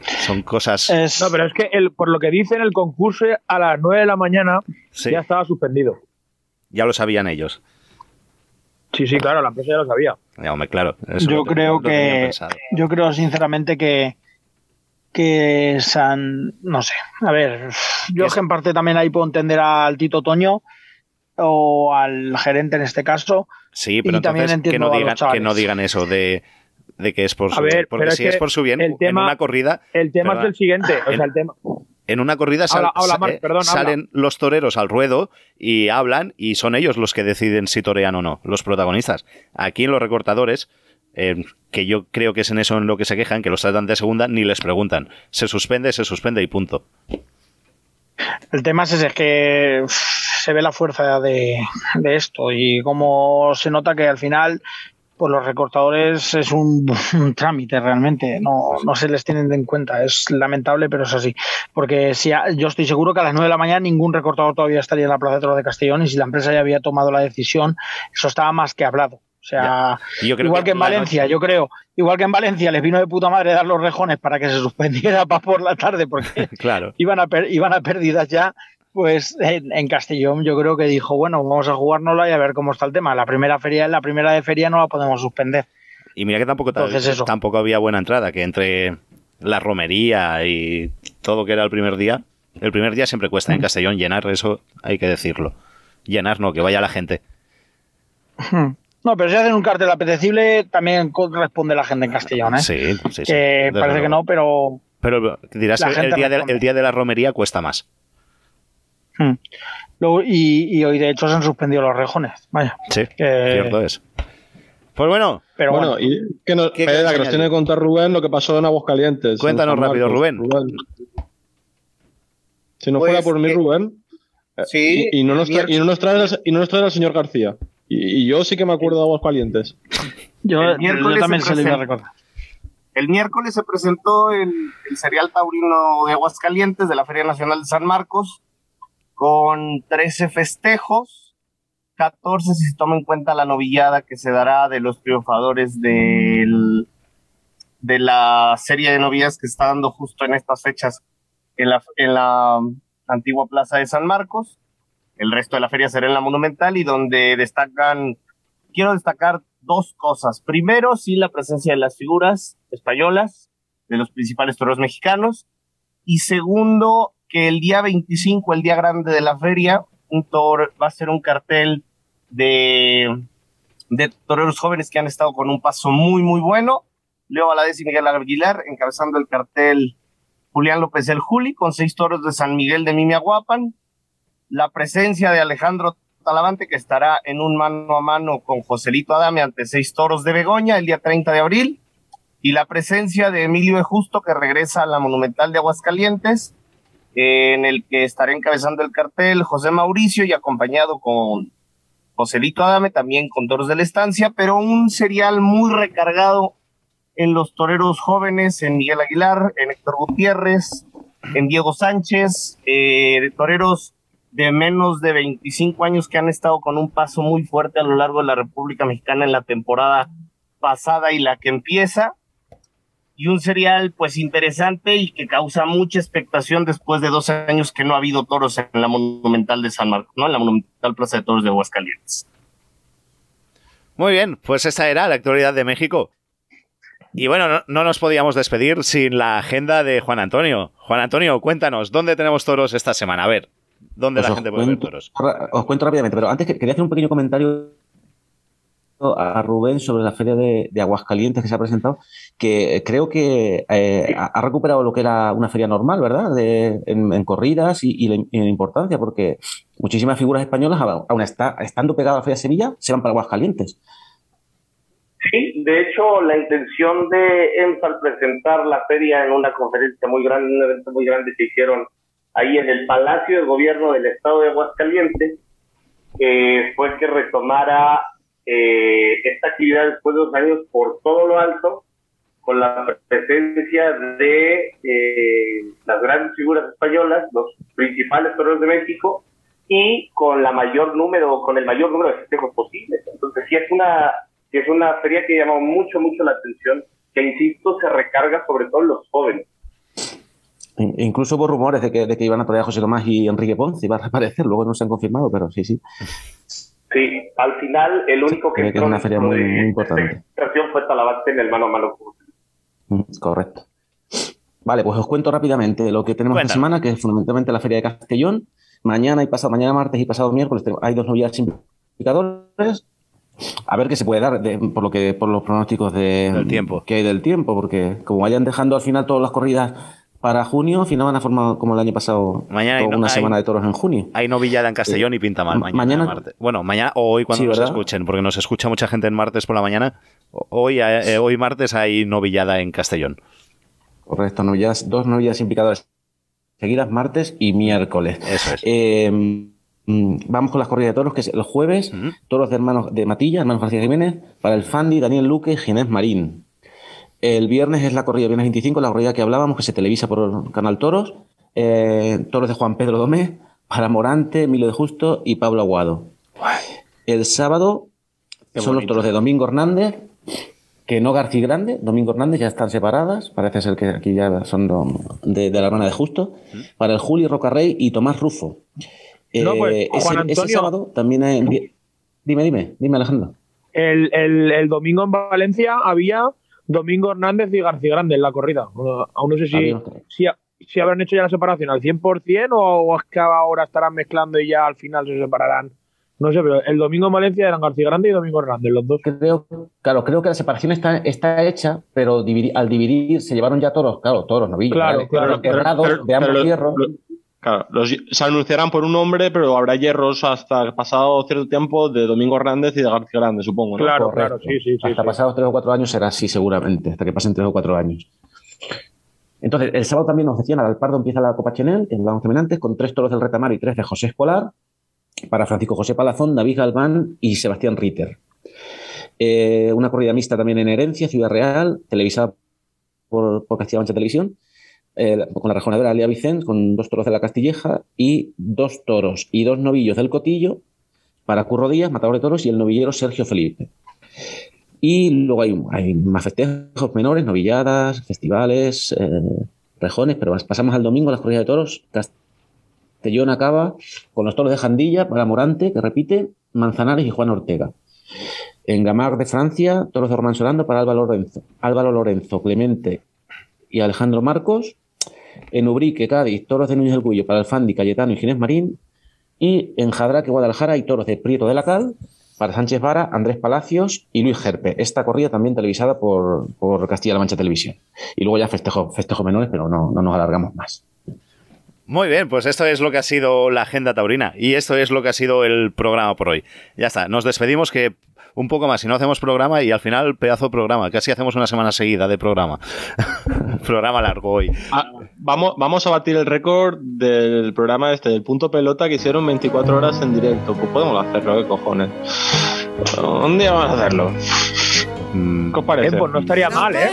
Son cosas... Es... No, pero es que el, por lo que dicen, el concurso a las nueve de la mañana sí. ya estaba suspendido. Ya lo sabían ellos. Sí, sí, claro, la empresa ya lo sabía. Ya, hombre, claro. Eso yo creo que... Yo creo sinceramente que... que San... no sé, a ver, yo es que en parte también ahí puedo entender al Tito Toño o al gerente en este caso. Sí, pero y entonces también que, no digan, que no digan eso de, de que es por su bien, porque si es por su bien, el tema, en una corrida... El tema perdona, es el siguiente, o en, sea, el tema... En una corrida sal, habla, habla, Marc, perdón, salen habla. los toreros al ruedo y hablan y son ellos los que deciden si torean o no, los protagonistas. Aquí en los recortadores... Eh, que yo creo que es en eso en lo que se quejan, que los tratan de segunda, ni les preguntan. Se suspende, se suspende y punto. El tema es ese, que uff, se ve la fuerza de, de esto y cómo se nota que al final pues los recortadores es un, un trámite realmente, no, no se les tienen en cuenta. Es lamentable, pero es así. Porque si a, yo estoy seguro que a las nueve de la mañana ningún recortador todavía estaría en la Plaza de Toros de Castellón y si la empresa ya había tomado la decisión, eso estaba más que hablado. O sea, igual que, que en Valencia, noche... yo creo, igual que en Valencia les vino de puta madre dar los rejones para que se suspendiera Paz por la tarde porque claro. iban, a per iban a pérdidas ya, pues en, en Castellón yo creo que dijo, bueno, vamos a jugárnosla y a ver cómo está el tema. La primera feria, la primera de feria no la podemos suspender. Y mira que tampoco, Entonces, tampoco había buena entrada, que entre la romería y todo que era el primer día, el primer día siempre cuesta en Castellón llenar, eso hay que decirlo. Llenar no, que vaya la gente. No, pero si hacen un cartel apetecible, también corresponde la gente en Castellón, ¿eh? Sí, sí, sí. Que parece luego. que no, pero... Pero dirás que el día, de, el día de la romería cuesta más. Hmm. Luego, y, y hoy, de hecho, se han suspendido los rejones. Vaya. Sí, eh... cierto es. Pues bueno. Pero bueno, bueno y que nos, ¿qué, Pedra, qué, que nos tiene que contar Rubén lo que pasó en Aguascalientes. Cuéntanos rápido, Rubén. Rubén. Si no pues fuera por mí, que... Rubén. Sí. Y, y, no nos y, no nos trae, y no nos trae al señor García. Y yo sí que me acuerdo de Aguascalientes. Yo, yo también se, se le iba a recordar. El miércoles se presentó el, el Cereal Taurino de Aguascalientes de la Feria Nacional de San Marcos con trece festejos, catorce si se toma en cuenta la novillada que se dará de los triunfadores del, de la serie de novillas que está dando justo en estas fechas en la, en la antigua Plaza de San Marcos. El resto de la feria será en la Monumental y donde destacan, quiero destacar dos cosas. Primero, sí, la presencia de las figuras españolas, de los principales toros mexicanos. Y segundo, que el día veinticinco, el día grande de la feria, un toro, va a ser un cartel de, de toreros jóvenes que han estado con un paso muy, muy bueno. Leo Valadez y Miguel Aguilar encabezando el cartel Julián López el Juli, con seis toros de San Miguel de Mimiaguapan. La presencia de Alejandro Talavante, que estará en un mano a mano con Joselito Adame ante seis toros de Begoña el día treinta de abril, y la presencia de Emilio Ejusto, que regresa a la Monumental de Aguascalientes, en el que estará encabezando el cartel José Mauricio y acompañado con Joselito Adame, también con toros de la Estancia, pero un serial muy recargado en los toreros jóvenes, en Miguel Aguilar, en Héctor Gutiérrez, en Diego Sánchez, eh, de toreros de menos de veinticinco años que han estado con un paso muy fuerte a lo largo de la República Mexicana en la temporada pasada y la que empieza, y un serial pues interesante y que causa mucha expectación después de dos años que no ha habido toros en la Monumental de San Marcos, ¿no? En la Monumental Plaza de Toros de Aguascalientes. Muy bien, pues esta era la actualidad de México. Y bueno, no, no nos podíamos despedir sin la agenda de Juan Antonio. Juan Antonio, cuéntanos, ¿dónde tenemos toros esta semana? A ver. ¿Dónde pues la gente puede cuento, ver toros? Os cuento rápidamente, pero antes quería hacer un pequeño comentario a Rubén sobre la feria de, de Aguascalientes que se ha presentado, que creo que eh, ha recuperado lo que era una feria normal, ¿verdad? De, en, en corridas y, y, la, y la importancia, porque muchísimas figuras españolas, aún está, estando pegadas a la feria de Sevilla, se van para Aguascalientes. Sí, de hecho, la intención de EMSA al presentar la feria en una conferencia muy grande, un evento muy grande que hicieron ahí en el Palacio de Gobierno del Estado de Aguascalientes, eh, fue que retomara eh, esta actividad después de dos años por todo lo alto, con la presencia de eh, las grandes figuras españolas, los principales toreros de México, y con la mayor número, con el mayor número de festejos posibles. Entonces sí es una, sí es una feria que llamó mucho, mucho la atención, que insisto, se recarga sobre todo en los jóvenes. Incluso hubo rumores de que, de que iban a traer a José Tomás y Enrique Ponce, iban a reaparecer, luego no se han confirmado, pero sí, sí. Sí, al final el único que... Sí, que es una feria muy, muy importante. Fue Talavante en el mano a mano. Correcto. Vale, pues os cuento rápidamente lo que tenemos Cuéntame. esta semana, que es fundamentalmente la Feria de Castellón. Mañana y pasado, mañana martes y pasado miércoles hay dos novedades simplificadores. A ver qué se puede dar de, por lo que por los pronósticos de, del tiempo. que hay del tiempo, porque como vayan dejando al final todas las corridas para junio, al final van a formar como el año pasado mañana una no, semana hay, de toros en junio. Hay novillada en Castellón eh, y pinta mal mañana. mañana martes. Bueno, mañana o hoy cuando sí, nos ¿verdad? escuchen, porque nos escucha mucha gente en martes por la mañana. Hoy, eh, hoy martes hay novillada en Castellón. Correcto, novilladas, dos novilladas implicadoras seguidas martes y miércoles. Eso es. Eh, Vamos con las corridas de toros, que es el jueves, uh-huh. toros de hermanos de Matilla, hermanos García Jiménez, para el Fandi, Daniel Luque y Ginés Marín. El viernes es la corrida, viernes veinticinco, la corrida que hablábamos, que se televisa por Canal Toros, eh, toros de Juan Pedro Domé, para Morante, Emilio de Justo y Pablo Aguado. Guay. El sábado Qué son bonito. los toros de Domingo Hernández, que no García Grande, Domingo Hernández, ya están separadas, parece ser que aquí ya son de, de la hermana de Justo, uh-huh. para el Juli Rocarrey y Tomás Rufo. Eh, no, pues, ese, Juan Antonio, ese sábado también hay... Dime, dime, dime Alejandro. El, el, el domingo en Valencia había Domingo Hernández y García Grande en la corrida. Bueno, aún no sé si, si, si habrán hecho ya la separación al cien por cien o es que ahora estarán mezclando y ya al final se separarán. No sé, pero el domingo en Valencia eran García Grande y Domingo Hernández, los dos. Creo, claro, creo que la separación está, está hecha, pero dividir, al dividir se llevaron ya toros, claro, toros, novillos. Claro, ¿vale? claro. Herrados, pero, de ambos hierros. Claro, los, se anunciarán por un nombre, pero habrá hierros hasta pasado cierto tiempo de Domingo Hernández y de García Grande, supongo, ¿no? Claro, Correcto. claro, sí, sí. Hasta sí, pasados sí. tres o cuatro años será así seguramente, hasta que pasen tres o cuatro años. Entonces, el sábado también nos decían, al Alpardo empieza la Copa Chenel, en los dominantes, con tres toros del Retamar y tres de José Escolar, para Francisco José Palazón, David Galván y Sebastián Ritter. Eh, una corrida mixta también en Herencia, Ciudad Real, televisada por, por Castilla-Mancha Televisión. Eh, con la rejonadora Lea Vicent, con dos toros de la Castilleja y dos toros y dos novillos del Cotillo para Curro Díaz, matador de toros, y el novillero Sergio Felipe. Y luego hay, hay más festejos menores, novilladas, festivales, eh, rejones, pero pasamos al domingo a las corridas de toros. Castellón acaba con los toros de Jandilla para Morante, que repite, Manzanares y Juan Ortega. En Gamar de Francia, toros de Román Solando para Álvaro Lorenzo, Álvaro Lorenzo, Clemente y Alejandro Marcos. En Ubrique, Cádiz, toros de Núñez del Cuyo para el Fandi, Cayetano y Ginés Marín. Y en Jadraque, Guadalajara, hay toros de Prieto de la Cal para Sánchez Vara, Andrés Palacios y Luis Gerpe. Esta corrida también televisada por, por Castilla-La Mancha Televisión. Y luego ya festejos festejo menores, pero no, no nos alargamos más. Muy bien, pues esto es lo que ha sido la agenda taurina y esto es lo que ha sido el programa por hoy. Ya está, nos despedimos, que un poco más, si no hacemos programa y al final pedazo de programa, casi hacemos una semana seguida de programa. Programa largo hoy. Ah, vamos, vamos a batir el récord del programa este, del punto pelota, que hicieron veinticuatro horas en directo. Pues podemos hacerlo, ¿qué cojones? Un día vamos a hacerlo. ¿Qué os parece? Eh, pues no estaría mal, ¿eh?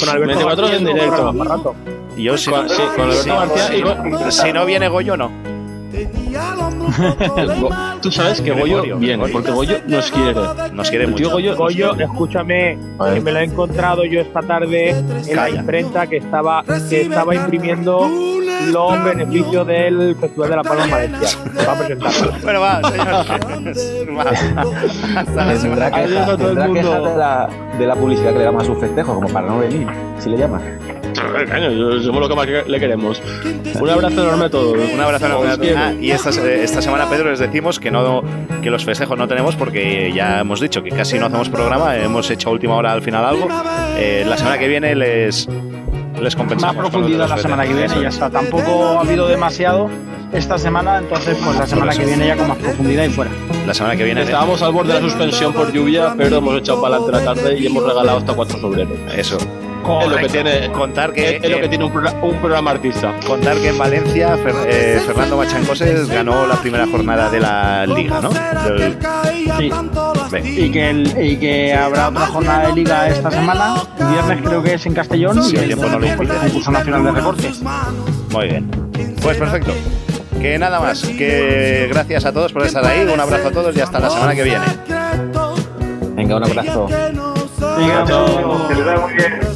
Con Alberto veinticuatro horas en directo. Más rato. Yo sí, con, sí, con Alberto sí, García. Sí, y con... Si no viene Goyo, no. Tú sabes que Goyo viene, porque Goyo nos quiere. Nos quiere mucho. Goyo, Goyo escúchame, que me lo he encontrado yo esta tarde en Calla. la imprenta que estaba, que estaba imprimiendo los beneficios del Festival de la Palma en Valencia. Va a presentarlo. Bueno, va, señor. Tendrá queja de la, de la publicidad que le damos a sus festejos, como para no venir, si le llamas. Somos lo que más le queremos. Un abrazo enorme a todos. Un abrazo enorme a todos. Ah, y esta, esta semana, Pedro, les decimos que no que los festejos no tenemos, porque ya hemos dicho que casi no hacemos programa, hemos hecho a última hora al final algo. Eh, la semana que viene les, les compensamos. Más profundidad la semana que viene, ya está. Tampoco ha habido demasiado esta semana, entonces pues la semana que viene ya con más profundidad y fuera. la semana que viene. Estábamos al borde de la suspensión por lluvia, pero hemos echado para adelante la tarde y hemos regalado hasta cuatro sobreros. Eso. Correcto. Es lo que tiene, contar que, es, es lo que tiene un, pro, un programa artista. Contar que en Valencia Fer, eh, Fernando Machancoses ganó la primera jornada de la Liga, ¿no? Del... Sí. Y que, el, y que habrá otra jornada de Liga esta semana. Viernes creo que es en Castellón. Sí, y el tiempo no lo impide. El concurso nacional de recortes. Muy bien. Pues perfecto. Que nada más. Que gracias a todos por estar ahí. Un abrazo a todos y hasta la semana que viene. Venga, un abrazo. Venga, que les vaya muy bien.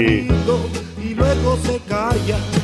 Y luego se calla.